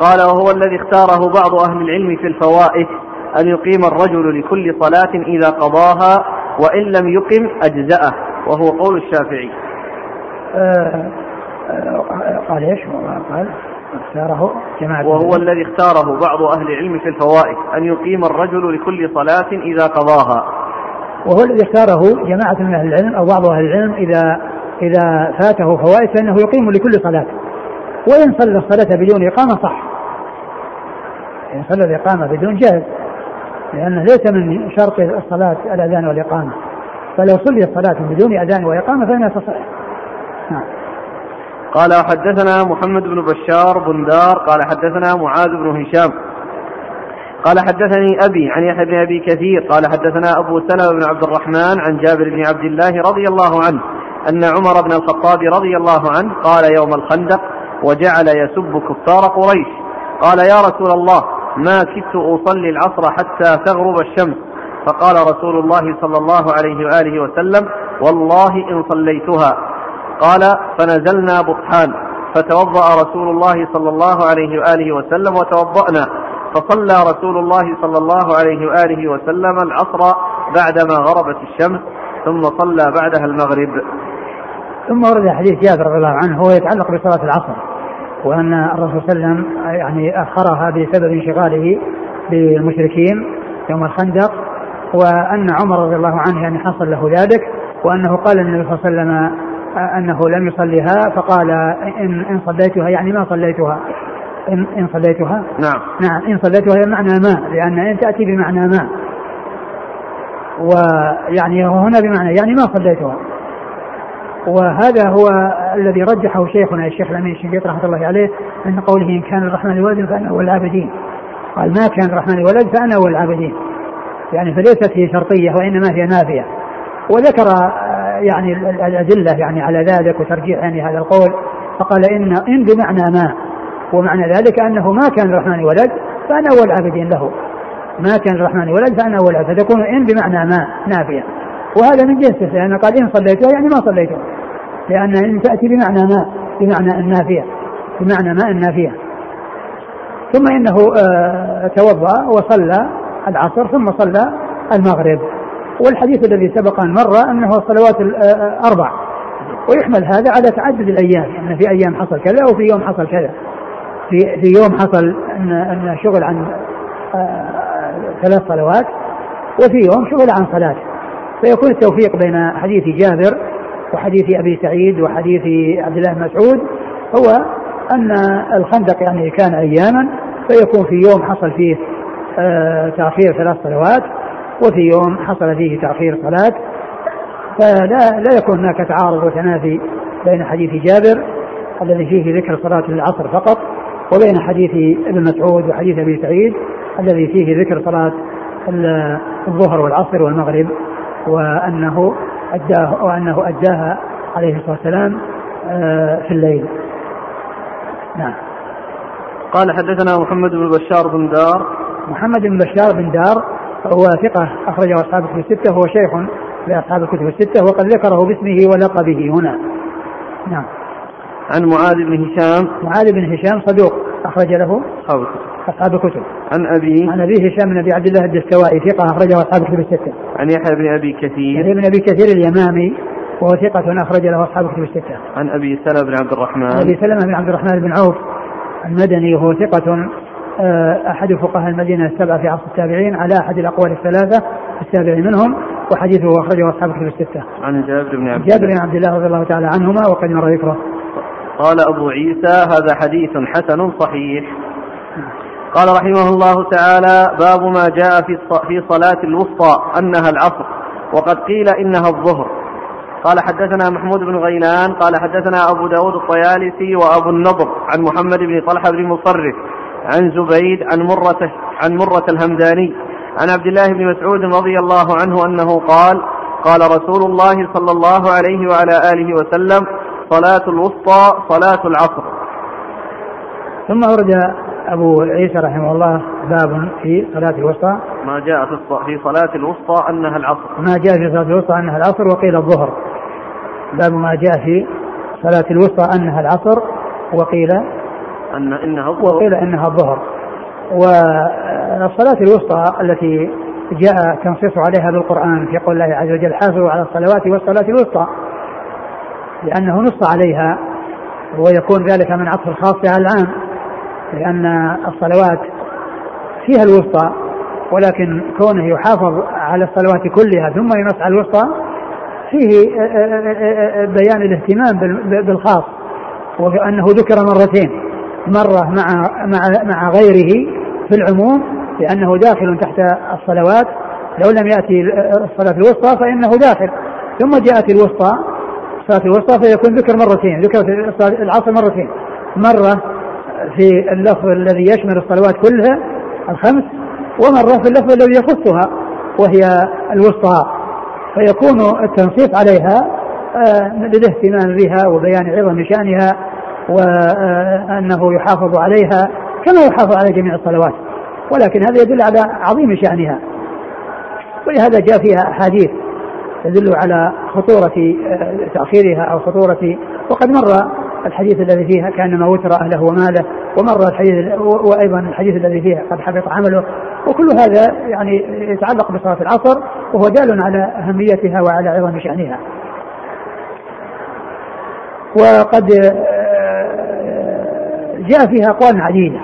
قال وهو الذي اختاره بعض أهل العلم في الفوائد أن يقيم الرجل لكل صلاة إذا قضاها وإن لم يقم أجزأه وهو قول الشافعي. آه آه قال إيش قال اختاره جماعة وهو الناس. الذي اختاره بعض أهل العلم في الفوائد أن يقيم الرجل لكل صلاة إذا قضاها وهو الذي اختاره جماعة من أهل العلم أو بعض أهل العلم إذا إذا فاته فوائد فإنه يقيم لكل صلاة وإن صلى الصلاة بدون إقامة صح إن صلى الإقامة بدون جهل لأنه ليس من شرط الصلاة الأذان والإقامة فلو صلي الصلاة بدون أذان وإقامة فإنها تصح. نعم. قال حدثنا محمد بن بشار بن دار قال حدثنا معاذ بن هشام قال حدثني أبي عن يحيى بن أبي كثير قال حدثنا أبو سلمة بن عبد الرحمن عن جابر بن عبد الله رضي الله عنه أن عمر بن الخطاب رضي الله عنه قال يوم الخندق وجعل يسب كفار قريش قال يا رسول الله ما كدت أصلي العصر حتى تغرب الشمس فقال رسول الله صلى الله عليه وآله وسلم والله إن صليتها قال فنزلنا بطحان فتوضأ رسول الله صلى الله عليه وآله وسلم وتوضأنا فصلى رسول الله صلى الله عليه وآله وسلم العصر بعدما غربت الشمس ثم صلى بعدها المغرب. ثم ورد حديث جابر رضي الله عنه هو يتعلق بصلاة العصر وأن الرسول صلى الله عليه وسلم يعني أخرها بسبب انشغاله بالمشركين يوم الخندق وأن عمر رضي الله عنه يعني حصل له ذلك وأنه قال النبي صلى الله عليه وسلم أنه لم يصليها فقال إن, إن صليتها يعني ما صليتها إن, إن صليتها نعم نعم إن صليتها بمعنى ما لأن إن تأتي بمعنى ما ويعني هنا بمعنى يعني ما صليتها وهذا هو الذي رجحه شيخنا الشيخ الأمين الشنقيطي رحمة الله عليه أن قوله إن كان الرحمن ولدا فأنا والعابدين قال ما كان الرحمن ولدا فأنا والعابدين يعني فليست هي شرطية وإنما هي نافية وذكر يعني الأدلة يعني على ذلك وترجيح يعني هذا القول فقال إن إن بمعنى ما ومعنى ذلك أنه ما كان الرحمن ولد فأنا والعابدين له ما كان الرحمن ولد فأنا والعابد فتكون إن بمعنى ما نافية وهذا من جنسه لأنه قال إن صليتها يعني ما صليتها لأن إن تأتي بمعنى ما بمعنى النافية بمعنى ما النافية ثم إنه توضأ وصلى العصر ثم صلى المغرب والحديث الذي سبق أن مر أنه الصلوات الأربع ويحمل هذا على تعدد الأيام يعني في أيام حصل كذا وفي يوم حصل كذا في, في يوم حصل أن, أن شغل عن ثلاث صلوات وفي يوم شغل عن صلاة فيكون التوفيق بين حديث جابر وحديث أبي سعيد وحديث عبد الله بن مسعود هو أن الخندق يعني كان أياما فيكون في يوم حصل فيه تأخير ثلاث صلوات وفي يوم حصل فيه تأخير صلاة فلا لا يكون هناك تعارض وتنافي بين حديث جابر الذي فيه ذكر صلاة العصر فقط وبين حديث ابن مسعود وحديث أبي سعيد الذي فيه ذكر صلاة الظهر والعصر والمغرب وأنه أداه وأنه أداها عليه الصلاة والسلام في الليل. نعم. قال حدثنا محمد بن بشار بن دار. محمد بن بشار بن دار هو ثقة أخرجه أصحاب الكتب الستة هو شيخ لأصحاب الكتب الستة, وقد ذكره باسمه ولقبه هنا. نعم. عن معاذ بن هشام. معاذ بن هشام صدوق أخرج له أصحاب الكتب. عن أبي. عن أبي هشام بن أبي عبد الله الدستوائي ثقة أخرجه أصحاب الكتب الستة. عن يحيى بن أبي كثير. يحيى بن أبي كثير اليمامي وهو ثقة أخرج له أصحاب الكتب الستة. عن أبي سلمة بن عبد الرحمن. أبي سلمة بن عبد الرحمن بن عوف المدني وهو ثقة أحد فقهاء المدينة السبعة في عصر التابعين على أحد الأقوال الثلاثة التابعين منهم, وحديثه أخرجه أصحاب الكتب الستة. عن جابر بن عبد, جابر بن عبد الله رضي الله تعالى عنهما وقد مر ذكره. قال أبو عيسى هذا حديث حسن صحيح. قال رحمه الله تعالى باب ما جاء في صلاة الوسطى أنها العصر وقد قيل إنها الظهر. قال حدثنا محمود بن غيلان قال حدثنا أبو داود الطيالسي وأبو النضر عن محمد بن طلحة بن مصرف عن زبيد عن مرة, عن مرة الهمداني عن عبد الله بن مسعود رضي الله عنه أنه قال قال رسول الله صلى الله عليه وعلى آله وسلم صلاة الوسطى صلاة العصر. ثم أورد أبو عيسى رحمه الله باب في صلاة الوسطى ما جاء في صلاة الوسطى أنها العصر. ما جاء في صلاة الوسطى أنها العصر وقيل الظهر. باب ما جاء في صلاة الوسطى أنها العصر وقيل أن إنها وقيل إنها الظهر. والصلاة الوسطى التي جاء تنصيص عليها بالقرآن في قول الله عز وجل حافظوا على الصلوات والصلاة الوسطى, لأنه نص عليها, ويكون ذلك من عطف الخاص على العام, لأن الصلوات فيها الوسطى, ولكن كونه يحافظ على الصلوات كلها ثم ينص على الوسطى فيه بيان الاهتمام بالخاص, وأنه ذكر مرتين, مرة مع, مع, مع غيره في العموم لأنه داخل تحت الصلوات, لو لم يأتي الصلاة الوسطى فإنه داخل, ثم جاءت الوسطى صلاة الوسطى فيكون ذكر مرتين, ذكر في العصر مرتين, مرة في اللفظ الذي يشمل الصلوات كلها الخمس, ومرة في اللفظ الذي يخصها وهي الوسطى, فيكون التنصيص عليها للاهتمام بها وبيان عظم شأنها وأنه يحافظ عليها كما يحافظ على جميع الصلوات, ولكن هذا يدل على عظيم شأنها, ولهذا جاء فيها أحاديث تدل على خطورة تأخيرها أو خطورة, وقد مر الحديث الذي فيها كأنما وتر أهله وماله, ومر الحديث وأيضا الحديث الذي فيها قد حبط عمله, وكل هذا يعني يتعلق بصلاة العصر وهو دال على أهميتها وعلى عظم شأنها. وقد جاء فيها أقوال عديدة,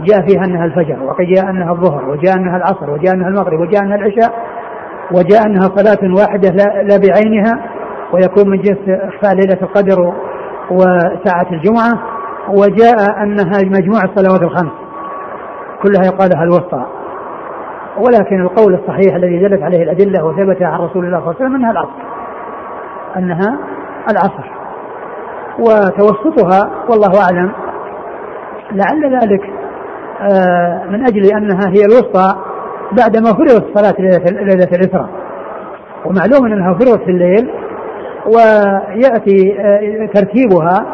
جاء فيها أنها الفجر, وقد جاء أنها الظهر, وجاء أنها العصر, وجاء أنها المغرب, وجاء أنها العشاء, وجاء أنها صلاة واحدة لا بعينها, ويكون من جنس إخفاء ليلة القدر وساعة الجمعة, وجاء أنها مجموع الصلوات الخمس كلها يقال لها الوسطى, ولكن القول الصحيح الذي دلت عليه الأدلة وثبتها عن رسول الله صلى الله عليه وسلم أنها العصر, أنها العصر, وتوسطها والله أعلم, لعل ذلك من أجل أنها هي الوسطى بعدما فرضت صلاة ليلة الإسراء, ومعلوم أنها فرضت في الليل, ويأتي ترتيبها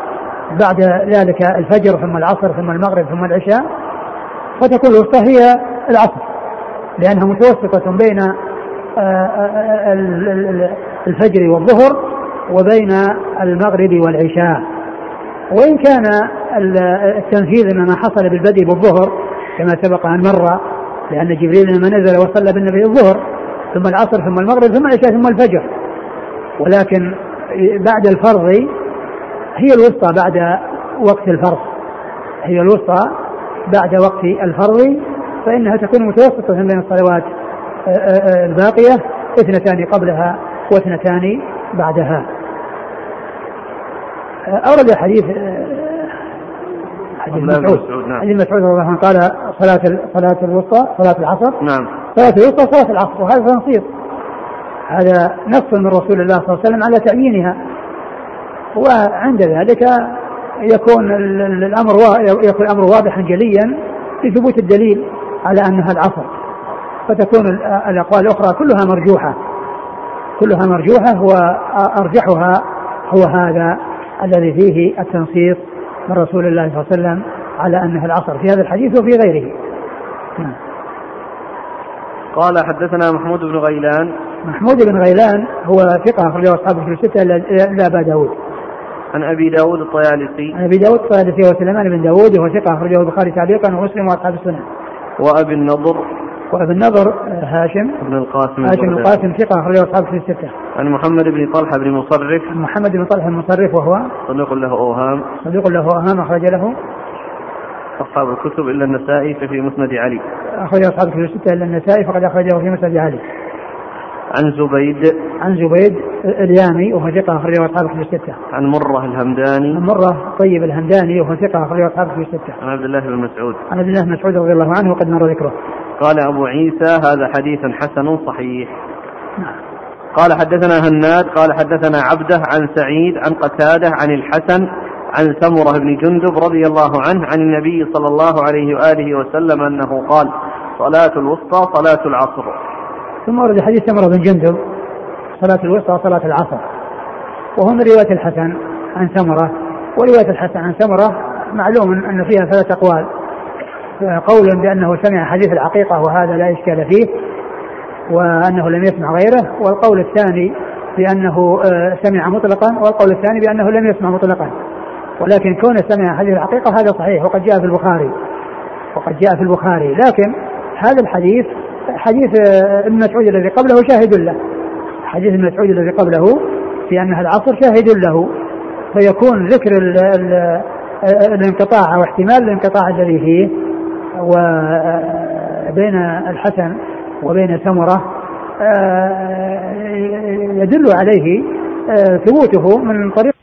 بعد ذلك الفجر ثم العصر ثم المغرب ثم العشاء, فتكون الوسطى هي العصر لأنها متوسطة بين الفجر والظهر وبين المغرب والعشاء, وإن كان التنفيذ مما حصل بالبدء بالظهر كما سبق عن مرة, لأن جبريل لما نزل وصلى بالنبي الظهر ثم العصر ثم المغرب ثم العشاء ثم الفجر, ولكن بعد الفرض هي الوسطى بعد وقت الفرض, هي الوسطى بعد وقت الفرض, فإنها تكون متوسطة بين الصلوات الباقية, اثنتان قبلها واثنتان بعدها. أورد حديث حديث مسعود رضي الله عنه قال صلاة صلاة الوسطى صلاة العصر, نعم صلاة الوسطى صلاة العصر, وهذا تنصيص, هذا نص من رسول الله صلى الله عليه وسلم على تعيينها, وعند ذلك يكون الأمر يكون الأمر واضحا جليا لثبوت الدليل على أنها العصر, فتكون الأقوال الأخرى كلها مرجوحة, كلها مرجوحة, وأرجحها هو هذا الذي فيه التنصيص من رسول الله صلى الله عليه وسلم على أنه العصر في هذا الحديث وفي غيره. قال حدثنا محمود بن غيلان محمود بن غيلان هو ثقة أخرجه أصحابه في الستة إلا أبا داود. عن أبي داود الطيالسي. عن أبي داود الطيالسي وسليمان بن داود هو ثقة أخرجه البخاري تعليقا ومسلم وأصحاب السنة. وأبي النضر. وأبي النضر هاشم بن القاسم. هاشم القاسم ثقة أخرجه أصحابه في الستة. عن محمد بن طلحة بن مصرف. محمد بن طلحة المصرف وهو صديق له أوهام. صديق له أوهام أخرج له أصحاب الكتب إلا النسائي ففي مسند علي. أخرج أصحاب الكتب الستة إلا النسائي فقد أخرجه في مسند علي. عن زبيد. عن زبيد اليامي وهو ثقة أخرجه أصحاب الكتب الستة. عن مرة الهمداني. عن مرة طيب الهمداني وهو ثقة أخرجه أصحاب الكتب الستة. عن عبد الله بن مسعود. عن عبد الله بن مسعود رضي الله عنه وقد مر ذكره. قال أبو عيسى هذا حديث حسن صحيح. نعم. قال حدثنا هناد قال حدثنا عبده عن سعيد عن قتادة عن الحسن عن سمرة بن جندب رضي الله عنه عن النبي صلى الله عليه وآله وسلم أنه قال صلاة الوسطى صلاة العصر. ثم ورد حديث سمرة بن جندب صلاة الوسطى صلاة العصر وهم رواية الحسن عن سمرة. ورواية الحسن عن سمرة معلوم أن فيها ثلاث أقوال, قول بأنه سمع حديث العقيقة وهذا لا إشكال فيه وأنه لم يسمع غيره, والقول الثاني بأنه سمع مطلقا, والقول الثاني بأنه لم يسمع مطلقا. ولكن كون سمع حديث العقيقة هذا صحيح وقد جاء في البخاري وقد جاء في البخاري لكن هذا الحديث حديث ابن مسعود الذي قبله شاهد له, حديث ابن مسعود الذي قبله في أنها العصر شاهد له, فيكون ذكر ال ال ال الانقطاع أو احتمال الانقطاع الذي فيه وبين الحسن وبين سمرة يدل عليه ثبوته من طريق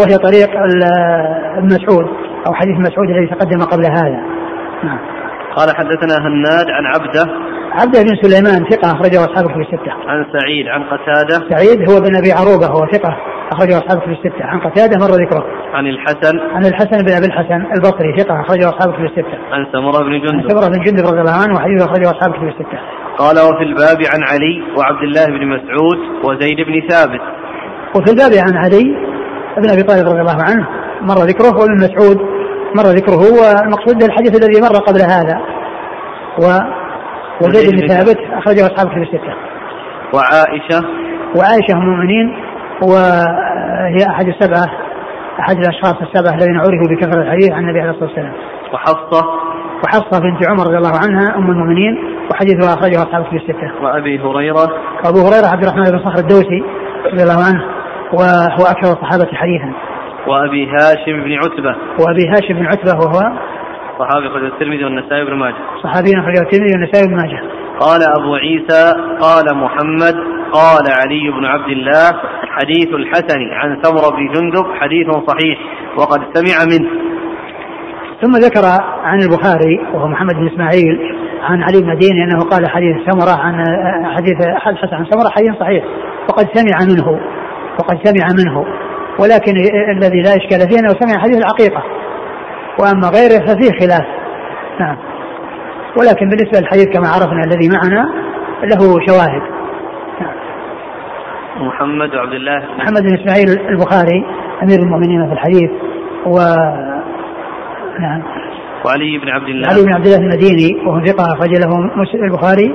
وهي طريق ابن مسعود أو حديث مسعود الذي تقدم قبل هذا. قال حدثنا هناد عن عبده عبده بن سليمان ثقة أخرجه أصحابه في الستة. عن سعيد عن قتادة. سعيد هو بن أبي عروبة هو ثقة أخرجه أصحابه في الستة. عن قتادة مرة ذكره. عن الحسن عن الحسن بن أبي الحسن البصري ثقة أخرجه أصحابه في الستة. عن سمرة بن جندب سمرة بن جندب رضي الله عنه وحديثه أخرجه أصحابه في الستة. قال وفي الباب عن علي وعبد الله بن مسعود وزيد بن ثابت. وفي الباب عن علي بن أبي طالب رضي الله عنه مرة ذكره وابن مسعود مرة ذكره. والمقصود الحديث الذي مر قبل هذا و وزيد بن ثابت أخرجه أصحاب الكتب الستة. وعائشة وعائشة أم المؤمنين وهي أحد السبعة أحد الأشخاص السبعة الذين عرفوا بكثرة الحديث عن النبي عليه الصلاة والسلام. وحفصة وحفصة بنت عمر رضي الله عنها أم المؤمنين وحديثها أخرجه أصحاب الكتب الستة. وأبي هريرة أبو هريرة عبد الرحمن بن صخر الدوسي رضي الله عنه وهو أكثر الصحابة حديثا. وأبي هاشم بن عتبة وأبي هاشم بن عتبة وهو صحابي خرج الترمذي والنسائي بن ماجه صحابينا خرج الترمذي والنسائي بن ماجه. قال أبو عيسى قال محمد قال علي بن عبد الله حديث الحسن عن سمرة بن جندب حديث صحيح وقد سمع منه. ثم ذكر عن البخاري وهو محمد بن إسماعيل عن علي بن المديني أنه قال حديث سمرة عن حديث الحسن عن سمرة حديث صحيح وقد سمع منه وقد سمع منه ولكن الذي لا إشكال فيه أنه سمع حديث العقيقة وأما غيره ففيه خلاف. نعم. ولكن بالنسبة للحديث كما عرفنا الذي معنا له شواهد. نعم. محمد عبد الله محمد بن إسماعيل البخاري أمير المؤمنين في الحديث و نعم. وعلي بن عبد الله علي بن عبد الله المديني وهو ثقة أخرج له البخاري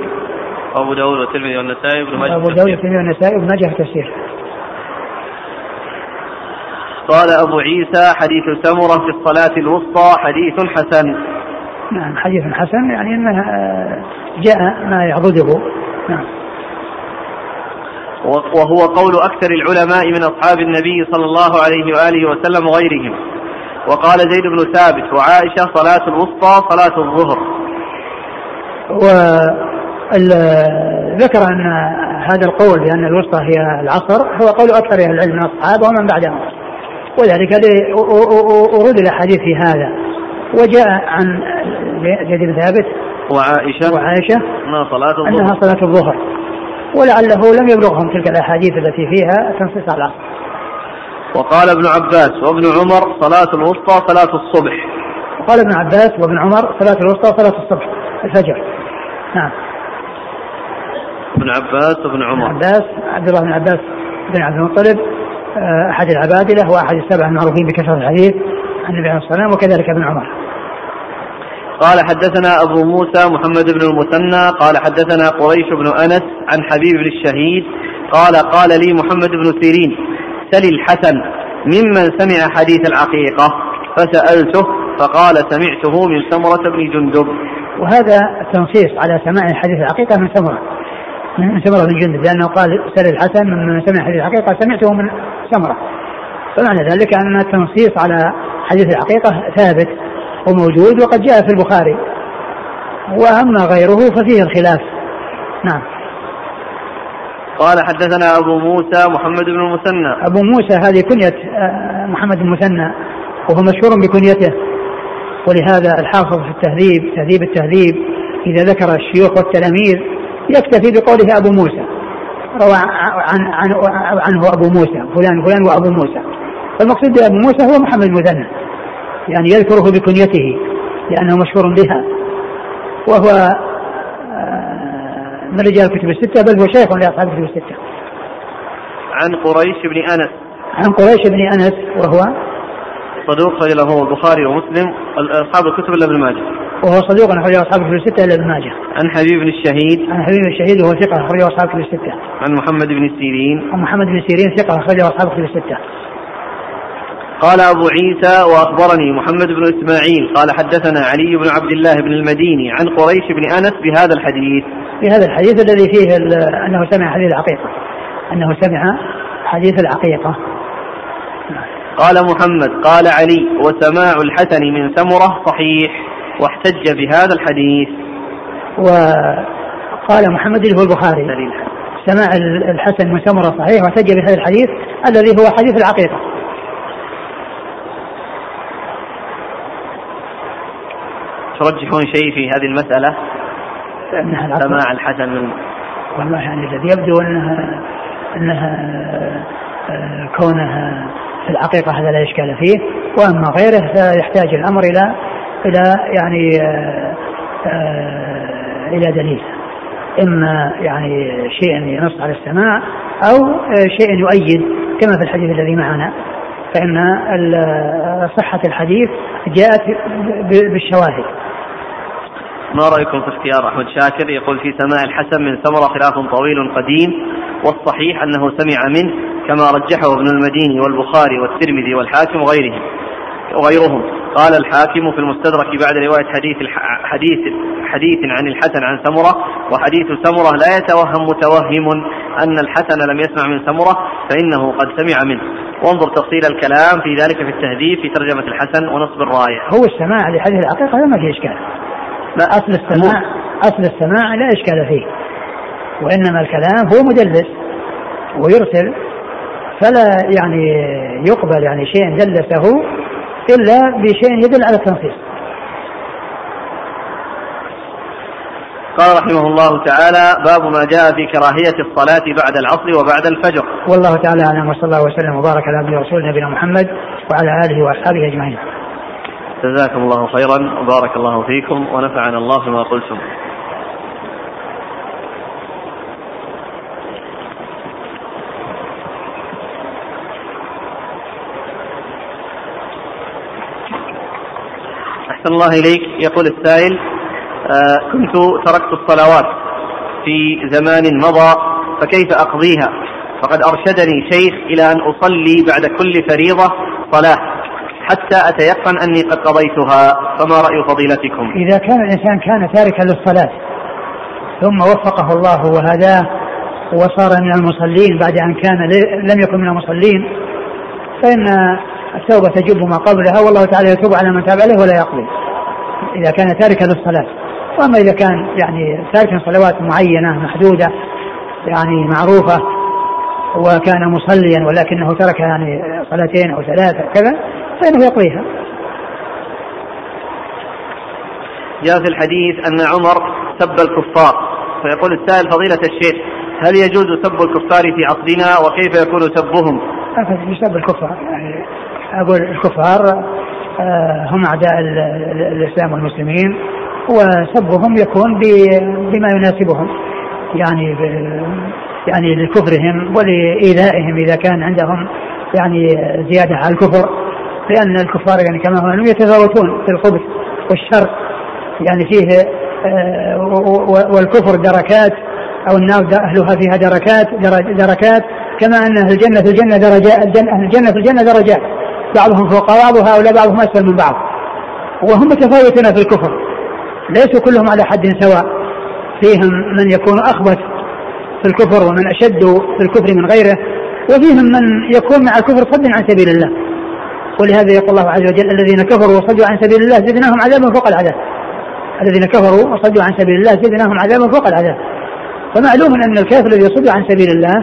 وأبو داود والترمذي والنسائي وابن ماجه أبو داود والترمذي والنسائي وابن ماجه التفسير. قال أبو عيسى حديث سمرة في الصلاة الوسطى حديث حسن. نعم حديث حسن يعني أنه جاء ما يعضده. نعم. وهو قول أكثر العلماء من أصحاب النبي صلى الله عليه وآله وسلم وغيرهم. وقال زيد بن ثابت وعائشة صلاة الوسطى صلاة الظهر. وذكر أن هذا القول بأن الوسطى هي العصر هو قول أكثر العلم من أصحابه ومن بعدهم وذلك أورد الحديث في هذا وجاء عن زيد بن ثابت وعائشة وعائشة أنها صلاة, أنها صلاة الظهر ولعله لم يبلغهم تلك الأحاديث التي فيها تنصيص على العصر. وقال ابن عباس وابن عمر صلاة الوسطى صلاة الصبح. وقال ابن عباس وابن عمر صلاة الوسطى صلاة الصبح الفجر. نعم. ابن عباس وابن عمر عباس عبد الله بن عباس بن عبد المطلب أحد العبادلة وأحد السبع المعروفين بكثرة الحديث عن النبي عليه الصلاة والسلام وكذلك ابن عمر. قال حدثنا أبو موسى محمد بن المثنى قال حدثنا قريش بن أنس عن حبيب بن الشهيد قال قال لي محمد بن سيرين سل الحسن ممن سمع حديث العقيقة فسألته فقال سمعته من سمرة بن جندب. وهذا التنصيص على سماع حديث العقيقة من سمرة من سمرة بن جندب لأنه قال سل الحسن من سمع حديث العقيقة سمعته من سمرة فمعنى ذلك أن التنصيص على حديث العقيقة ثابت وموجود وقد جاء في البخاري وأما غيره ففيه الخلاف. نعم. قال حدثنا أبو موسى محمد بن المثنى أبو موسى هذه كنية محمد بن المثنى وهو مشهور بكنيته ولهذا الحافظ في التهذيب تهذيب التهذيب إذا ذكر الشيوخ والتلاميذ يكتفي بقوله أبو موسى روى عن عن عنه أبو موسى فلان فلان وأبو موسى. فالمقصود أبو موسى هو محمد المثنى يعني يذكره بكنيته لأنه مشهور بها وهو من رجال الكتب الستة بل هو شيخ لأصحاب الكتب الستة. عن قريش بن أنس عن قريش بن أنس وهو صدوق خرج له البخاري ومسلم أصحاب الكتب إلا ابن ماجه وهو صدوق أخرجه أصحاب الكتب الستة إلا ابن ماجه. عن حبيب بن الشهيد عن حبيب بن الشهيد وهو ثقة أخرجه أصحاب الكتب الستة. عن محمد بن سيرين عن محمد بن سيرين ثقة أخرجه أصحاب الكتب الستة. قال أبو عيسى وأخبرني محمد بن إسماعيل قال حدثنا علي بن عبد الله بن المديني عن قريش بن أنس بهذا الحديث بهذا الحديث الذي فيه أنه سمع حديث العقيقة أنه سمع حديث العقيقة. قال محمد قال علي وسماع الحسن من سمرة صحيح واحتج بهذا الحديث. وقال محمد هو البخاري سماع الحسن من سمرة صحيح واحتج بهذا الحديث الذي هو حديث العقيقة ترجحون شيء في هذه المسألة؟ سماع الحسن من... والله يعني الذي يبدو أنها أنها كونها في الحقيقة هذا لا إشكال فيه، وأما غيره فيحتاج الأمر إلى إلى يعني إلى دليل، إما يعني شيء ينص على السماع أو شيء يؤيد كما في الحديث الذي معنا، فإن صحة الحديث جاءت بالشواهد. ما رأيكم في اختيار أحمد شاكر يقول في سماع الحسن من سمرة خلاف طويل قديم، والصحيح أنه سمع منه كما رجحه ابن المديني والبخاري والترمذي والحاكم وغيرهم وغيرهم قال الحاكم في المستدرك بعد رواية حديث حديث حديث عن الحسن عن سمرة، وحديث سمرة لا يتوهم متوهم أن الحسن لم يسمع من سمرة فإنه قد سمع منه. وانظر تفصيل الكلام في ذلك في التهذيب في ترجمة الحسن ونصب الراية. هو السماع لحديث الحقيقة لا ما فيه إشكال، لا أصل السماع أصل السماع لا إشكال فيه، وإنما الكلام هو مدلس ويرسل، فلا يعني يقبل يعني شيء دلسه إلا بشيء يدل على التنصيص. قال رحمه الله تعالى: باب ما جاء في كراهية الصلاة بعد العصر وبعد الفجر. والله تعالى أعلم، وصلى الله وسلم وبارك على عبده ورسوله نبينا محمد وعلى آله وأصحابه أجمعين. جزاكم الله خيرا وبارك الله فيكم ونفعنا الله فيما قلتم. الله إليك. يقول السائل: آه كنت تركت الصلوات في زمان مضى فكيف أقضيها؟ فقد أرشدني شيخ إلى أن أصلي بعد كل فريضة صلاة حتى أتيقن أني قد قضيتها، فما رأي فضيلتكم؟ إذا كان الإنسان كان تاركا للصلاة ثم وفقه الله وهداه وصار من المصلين بعد أن كان لم يكن من المصلين، فإن التوبة تجب ما قبلها، والله تعالى يتوب على من تاب عليه ولا يقضي إذا كان تاركا للصلاة. وأما إذا كان يعني تاركا صلوات معينة محدودة يعني معروفة وكان مصليا ولكنه ترك يعني صلاتين أو ثلاثة كذا فإنه يقضيها. جاء في الحديث أن عمر سب الكفار، فيقول السائل: فضيلة الشيخ، هل يجوز سب الكفار في عصرنا؟ وكيف يكون سبهم؟ سب الكفار يعني أقول الكفار هم أعداء الإسلام والمسلمين، وسبهم يكون بما يناسبهم يعني يعني لكفرهم ولإيذائهم إذا كان عندهم يعني زيادة على الكفر، لأن الكفار يعني كما هم يتفاوتون في القبح والشر يعني فيه، والكفر دركات أو النار أهلها فيها دركات دركات كما أن أهل الجنة في الجنة درجات، أهل الجنة في الجنة درجات، بعضهم فوق بعض وهؤلاء بعضهم أسفل من بعض، وهم متفاوتون في الكفر، ليسوا كلهم على حد سواء، فيهم من يكون أخبث في الكفر ومن أشد في الكفر من غيره، وفيهم من يكون مع الكفر صد عن سبيل الله، ولهذا يقول الله عز وجل: الذين كفروا وصدوا عن سبيل الله زدناهم عذابا فوق العذاب، الذين كفروا وصدوا عن سبيل الله زدناهم عذابا فوق العذاب. فمعلوم أن الكافر الذي يصد عن سبيل الله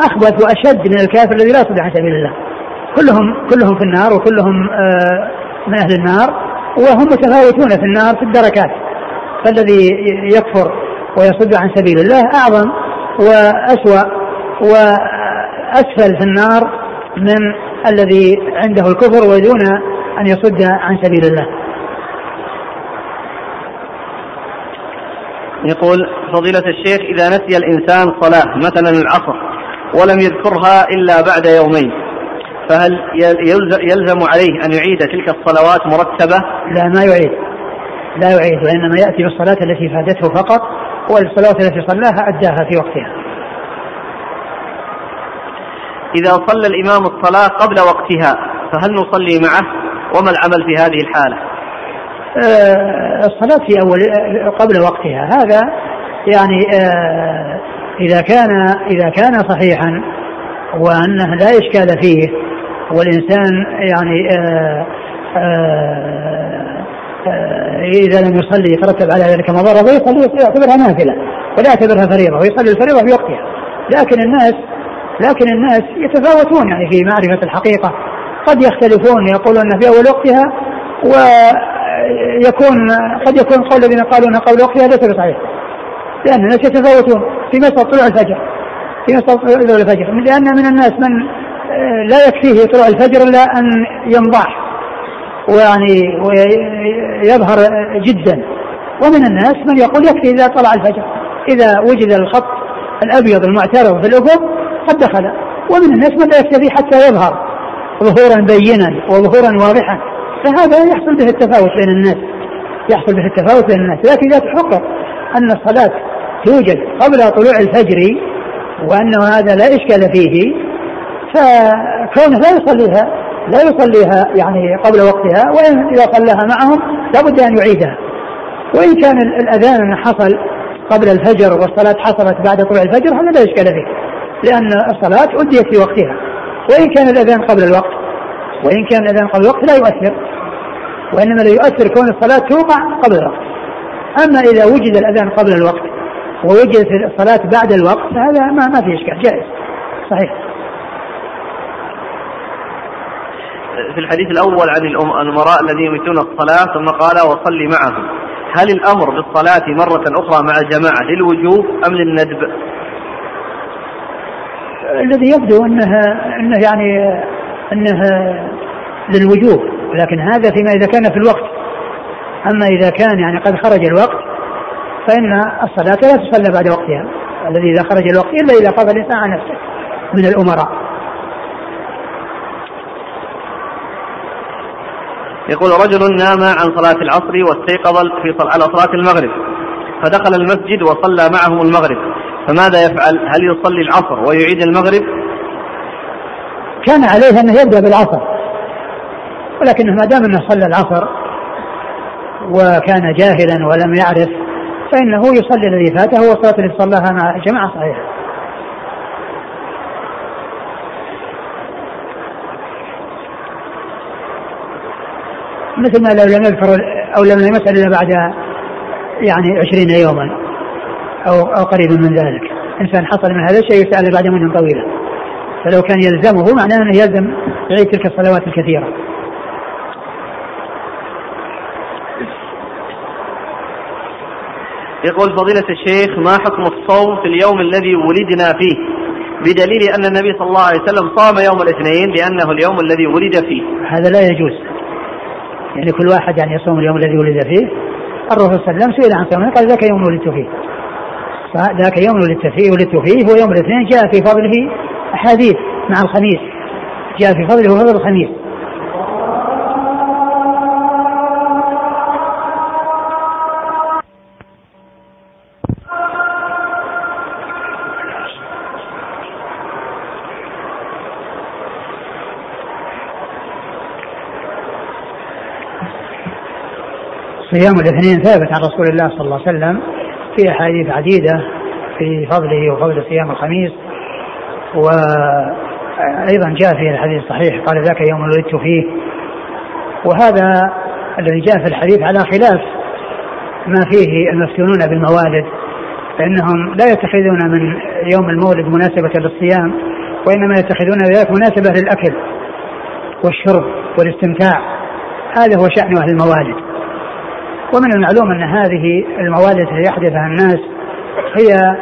أخبث وأشد من الكافر الذي لا يصد عن سبيل الله، كلهم كلهم في النار وكلهم آه من أهل النار، وهم متفاوتون في النار في الدركات، فالذي يكفر ويصد عن سبيل الله أعظم وأسوأ وأسفل في النار من الذي عنده الكفر ودون أن يصد عن سبيل الله. يقول: فضيلة الشيخ، إذا نسي الإنسان صلاة مثلا العصر ولم يذكرها إلا بعد يومين، فهل يلزم عليه أن يعيد تلك الصلوات مرتبة؟ لا، ما يعيد لا يعيد وإنما يأتي بالصلاة التي فاتته فقط، والصلاة التي صلاها أداها في وقتها. إذا صلى الإمام الصلاة قبل وقتها فهل نصلي معه؟ وما العمل في هذه الحالة؟ آه الصلاة في أول قبل وقتها هذا يعني آه إذا كان إذا كان صحيحا وأنه لا إشكال فيه، والإنسان يعني آآ آآ آآ إذا لم يصلي يترتب على ذلك مضرة، ويصلي يعتبرها نافلة ولا يعتبرها فريضة، ويصلي الفريضة في وقتها. لكن الناس لكن الناس يتفاوتون يعني في معرفة الحقيقة، قد يختلفون، يقولون أنها في أول وقتها، يكون قد يكون قول الذين قالوا أنها قبل وقتها ليس بصحيح، لأن الناس يتفاوتون في مسألة طلوع الفجر، في مسألة طلوع الفجر، لأن من الناس من لا يكفيه طلوع الفجر إلا أن ينضح ويعني ويظهر جدا، ومن الناس من يقول يكفي إذا طلع الفجر، إذا وجد الخط الأبيض المعترف في الأفق قد دخل، ومن الناس من لا يكتفي حتى يظهر ظهورا بينا وظهورا واضحا، فهذا يحصل به التفاوت بين الناس، يحصل به التفاوت بين الناس، لكن لا تحقق أن الصلاة توجد قبل طلوع الفجر وأنه هذا لا إشكال فيه، فكونه لا يصليها لا يصليها يعني قبل وقتها، وإن إذا صلىها معهم لابد أن يعيدها، وإن كان الأذان حصل قبل الفجر والصلاة حصلت بعد طلوع الفجر هذا لا إشكال فيه، لأن الصلاة أديت في وقتها، وإن كان الأذان قبل الوقت وإن كان الأذان قبل الوقت لا يؤثر، وإنما لا يؤثر كون الصلاة توقع قبل الوقت. أما إذا وجد الأذان قبل الوقت ووجدت الصلاة بعد الوقت هذا ما ما في إشكال، جائز صحيح. في الحديث الأول عن الأمراء الذين يميتون الصلاة ثم قال وصلي معهم، هل الأمر بالصلاة مرة أخرى مع الجماعة للوجوب أم للندب؟ الذي يبدو أنها أنه يعني أنها للوجوب، لكن هذا فيما إذا كان في الوقت، أما إذا كان يعني قد خرج الوقت فإن الصلاة لا تصلى بعد وقتها، الذي إذا خرج الوقت إلا إذا قضى الإنسان عن نفسه من الأمراء. يقول رجل نام عن صلاة العصر واستيقظ في على صلاة المغرب فدخل المسجد وصلى معهم المغرب، فماذا يفعل؟ هل يصلي العصر ويعيد المغرب؟ كان عليه أنه يبدأ بالعصر، ولكنه ما دام أنه صلى العصر وكان جاهلا ولم يعرف فإنه يصلي الذي فاته وصلاة التي صلاها مع جماعة صحيحة. مثل ما لو لم يذكر أو لم يمسل إلا بعد يعني عشرين يوما أو, أو قريب من ذلك، إنسان حصل من هذا الشيء يسأل بعد مدة طويلة، فلو كان يلزمه معناه أنه يلزم يعيد تلك الصلوات الكثيرة. يقول فضيلة الشيخ ما حكم الصوم في اليوم الذي ولدنا فيه، بدليل أن النبي صلى الله عليه وسلم صام يوم الاثنين لأنه اليوم الذي ولد فيه؟ هذا لا يجوز، يعني كل واحد يعني يصوم اليوم الذي ولد فيه. الرسول صلى الله عليه وسلم سئل عن صومه قال ذاك يوم ولدت فيه، فذاك يوم ولدت فيه ولدت فيه هو يوم الاثنين، جاء في فضله أحاديث مع الخميس، جاء في فضله فضل الخميس. صيام الاثنين ثابت عن رسول الله صلى الله عليه وسلم في أحاديث عديدة في فضله وفضل صيام الخميس، وأيضا جاء في الحديث الصحيح قال ذاك يوم ولدت فيه، وهذا الذي جاء في الحديث على خلاف ما فيه المفتونون بالموالد، فإنهم لا يتخذون من يوم المولد مناسبة للصيام، وإنما يتخذون ذلك مناسبة للأكل والشرب والاستمتاع، هذا هو شأن أهل الموالد. ومن المعلوم أن هذه الموالد التي يحدثها الناس هي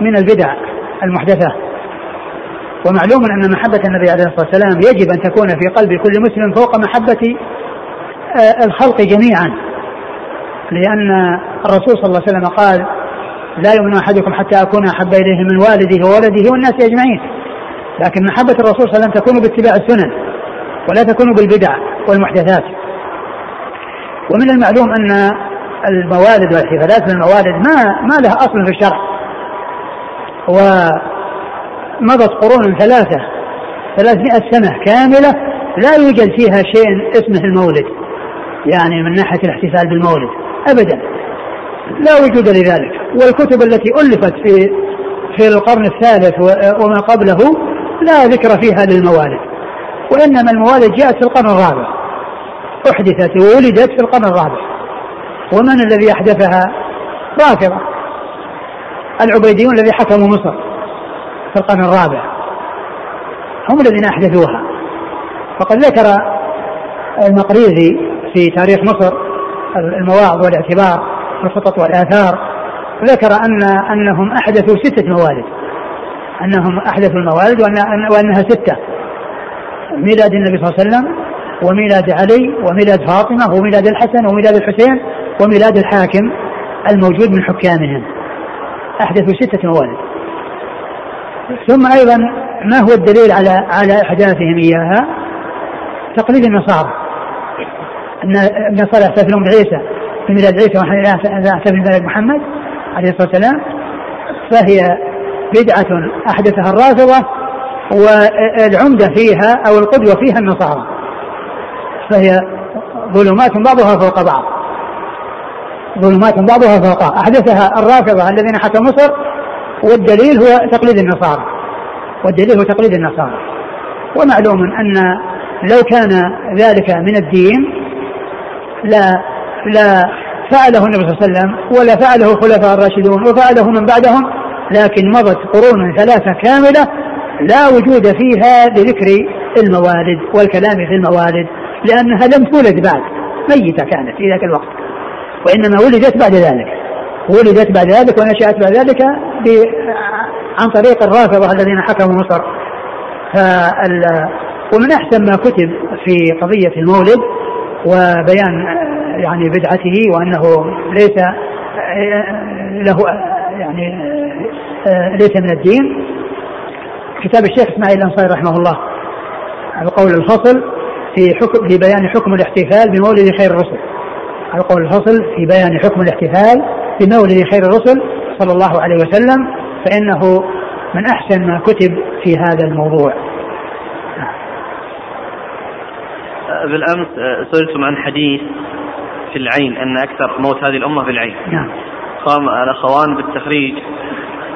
من البدع المحدثة، ومعلوم أن محبة النبي عليه الصلاة والسلام يجب أن تكون في قلب كل مسلم فوق محبة الخلق جميعا، لأن الرسول صلى الله عليه وسلم قال لا يؤمن أحدكم حتى أكون أحب إليه من والده وولده والناس أجمعين، لكن محبة الرسول صلى الله عليه وسلم تكون باتباع السنن ولا تكون بالبدع والمحدثات. ومن المعلوم أن الموالد والاحتفالات بالموالد ما, ما لها أصل في الشرع، ومضت قرون ثلاثة ثلاثمائة سنة كاملة لا يوجد فيها شيء اسمه المولد، يعني من ناحية الاحتفال بالمولد أبدا لا وجود لذلك، والكتب التي ألفت في, في القرن الثالث وما قبله لا ذكر فيها للموالد، وإنما الموالد جاءت في القرن الرابع، أحدثت وولدت في القرن الرابع. ومن الذي أحدثها؟ رافضة العبيديون الذي حكموا مصر في القرن الرابع هم الذين أحدثوها، فقد ذكر المقريزي في تاريخ مصر المواعظ والاعتبار والخطط والآثار ذكر أن أنهم أحدثوا ستة موالد أنهم أحدثوا الموالد وأنها ستة: ميلاد النبي صلى الله عليه وسلم، وميلاد علي، وميلاد فاطمة، وميلاد الحسن، وميلاد الحسين، وميلاد الحاكم الموجود من حكامهم. أحدثوا ستة موالد. ثم أيضا ما هو الدليل على على أحداثهم إياها؟ تقليد النصارى. النصارى يحتفلون بعيسى في ميلاد عيسى ونحن نحتفل بميلاد محمد عليه الصلاة والسلام، فهي بدعة أحدثها الرافضة والعمدة فيها أو القدوة فيها النصارى، فهي ظلمات بعضها فوق بعض، ظلمات بعضها فوق بعض، أحدثها الرافضة الذين حكموا مصر، والدليل هو تقليد النصارى، والدليل هو تقليد النصارى. ومعلوم أن لو كان ذلك من الدين لا لا فعله النبي صلى الله عليه وسلم ولا فعله الخلفاء الراشدون وفعله من بعدهم، لكن مضت قرون ثلاثة كاملة لا وجود فيها لذكر الموالد والكلام في الموالد، لأنها لم تولد بعد، ميتة كانت في ذاك الوقت، وإنما ولدت بعد ذلك، ولدت بعد ذلك ونشأت بعد ذلك عن طريق الرافضة الذين حكموا مصر. ومن أحسن ما كتب في قضية المولد وبيان يعني بدعته وأنه ليس له يعني ليس من الدين كتاب الشيخ إسماعيل الأنصاري رحمه الله القول الفصل في حكم في بيان حكم الاحتفال بمولد خير الرسل، القول الفصل في بيان حكم الاحتفال بمولد خير الرسل صلى الله عليه وسلم، فإنه من أحسن ما كتب في هذا الموضوع. بالأمس سئلتم عن حديث في العين أن أكثر موت هذه الأمة في العين. نعم. قام الأخوان بالتخريج.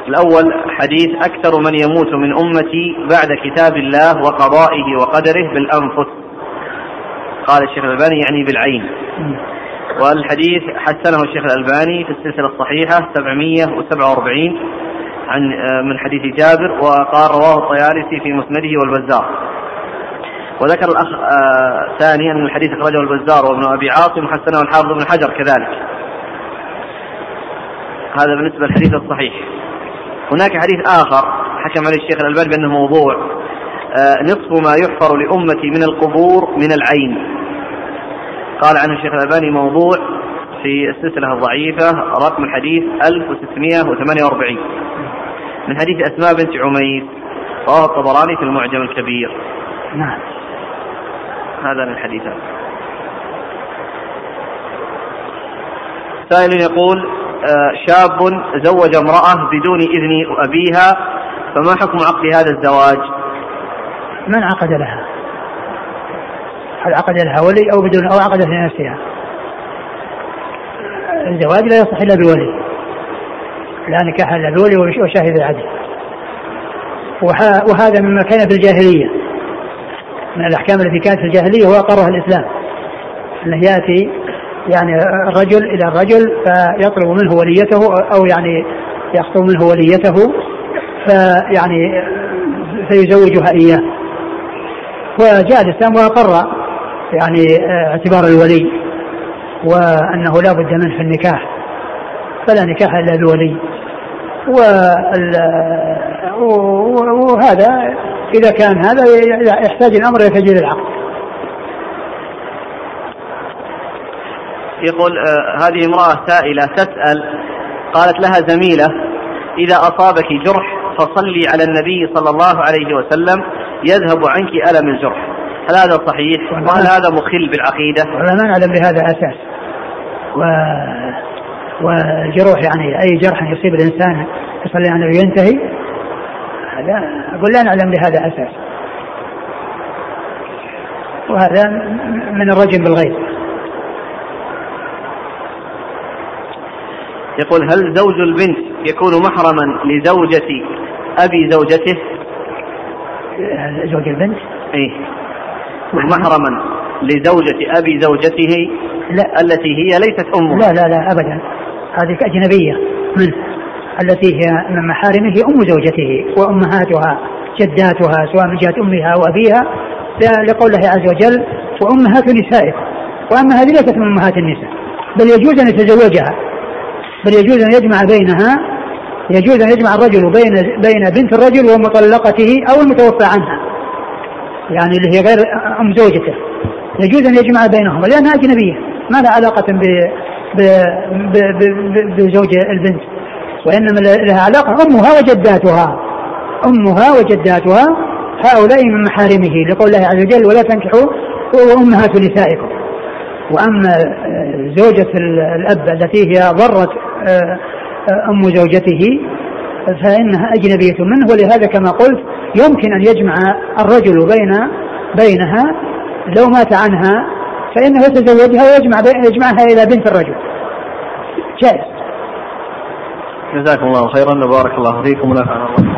الأول حديث أكثر من يموت من أمتي بعد كتاب الله وقضائه وقدره بالأنفس. قال الشيخ الألباني يعني بالعين. والحديث حسنه الشيخ الألباني في السلسلة الصحيحة سبعمائة وسبعة وأربعين عن من حديث جابر، وقال رواه الطيالسي في مسنده والبزار. وذكر الأخ آه ثانيا أن الحديث أخرجه البزار وابن أبي عاصم حسنه والحافظ بن حجر كذلك. هذا بالنسبة للحديث الصحيح. هناك حديث آخر حكم عليه الشيخ الألباني بأنه موضوع، آه نصف ما يحفر لأمتي من القبور من العين. قال عنه الشيخ الألباني موضوع في السلسلة الضعيفة رقم الحديث ألف وستمائة وثمانية وأربعين من حديث أسماء بنت عميس، رواه الطبراني في المعجم الكبير. نعم. هذا من الحديثات. سائل يقول شاب زوج امرأة بدون إذن أبيها، فما حكم عقد هذا الزواج؟ من عقد لها؟ هل عقد لها ولي أو بدون أو عقد لنفسها؟ الزواج لا يصح إلا بولي، لا نكاح إلا بولي وشاهد العدل، وهذا مما كان في الجاهلية من الأحكام التي كانت في الجاهلية وأقرها الإسلام، أنه يأتي يعني الرجل إلى الرجل فيطلب منه وليته أو يعني يخطب منه وليته فيعني فيزوجها إياه، وجاء الإسلام وأقر يعني اعتبار الولي وأنه لا بد منه في النكاح، فلا نكاح إلا بولي. وهذا إذا كان هذا يحتاج الأمر إلى تجديد العقد. يقول هذه امرأة سائلة تسأل، قالت لها زميلة إذا أصابك جرح فصلي على النبي صلى الله عليه وسلم يذهب عنك ألم الجرح، هل هذا صحيح؟ وهل هذا مخل بالعقيدة؟ ولا ما نعلم بهذا أساس. و... وجروح يعني أي جرح يصيب الإنسان يصلي عنه وينتهي، هذا أقول لا نعلم لهذا أساس، وهذا من الرجم بالغيب. يقول هل زوج البنت يكون محرما لزوجة أبي زوجته؟ زوج البنت إيه محرما لزوجة أبي زوجته؟ لا، التي هي ليست أمه. لا لا لا أبدا، هذه أجنبية منه. التي هي من محارمه أم زوجته وأمهاتها جداتها سواء من جهة أمها وأبيها، لقوله عز وجل وأمهات نسائكم، وأما هذه ليست من أمهات النساء، بل يجوز أن يتزوجها، بل يجوز أن يجمع بينها، يجوز أن يجمع الرجل بين بين بنت الرجل ومطلقته أو المتوفى عنها، يعني اللي هي غير أم زوجته، يجوز أن يجمع بينهما لأنها أجنبية ما لها علاقة ب بزوج البنت، وإنما لها علاقة أمها وجداتها، أمها وجداتها هؤلاء من محارمه، لقول الله عز وجل ولا تنكحوا وأمهات نسائكم. وأما زوجة الأب التي هي ضرت أم زوجته فإنها أجنبية منه، ولهذا كما قلت يمكن أن يجمع الرجل بين بينها لو مات عنها فإنه يتزوجها ويجمع يجمعها إلى بنت الرجل، جائز. جزاكم الله خيرا وبارك الله فيكم ونفعنا الله.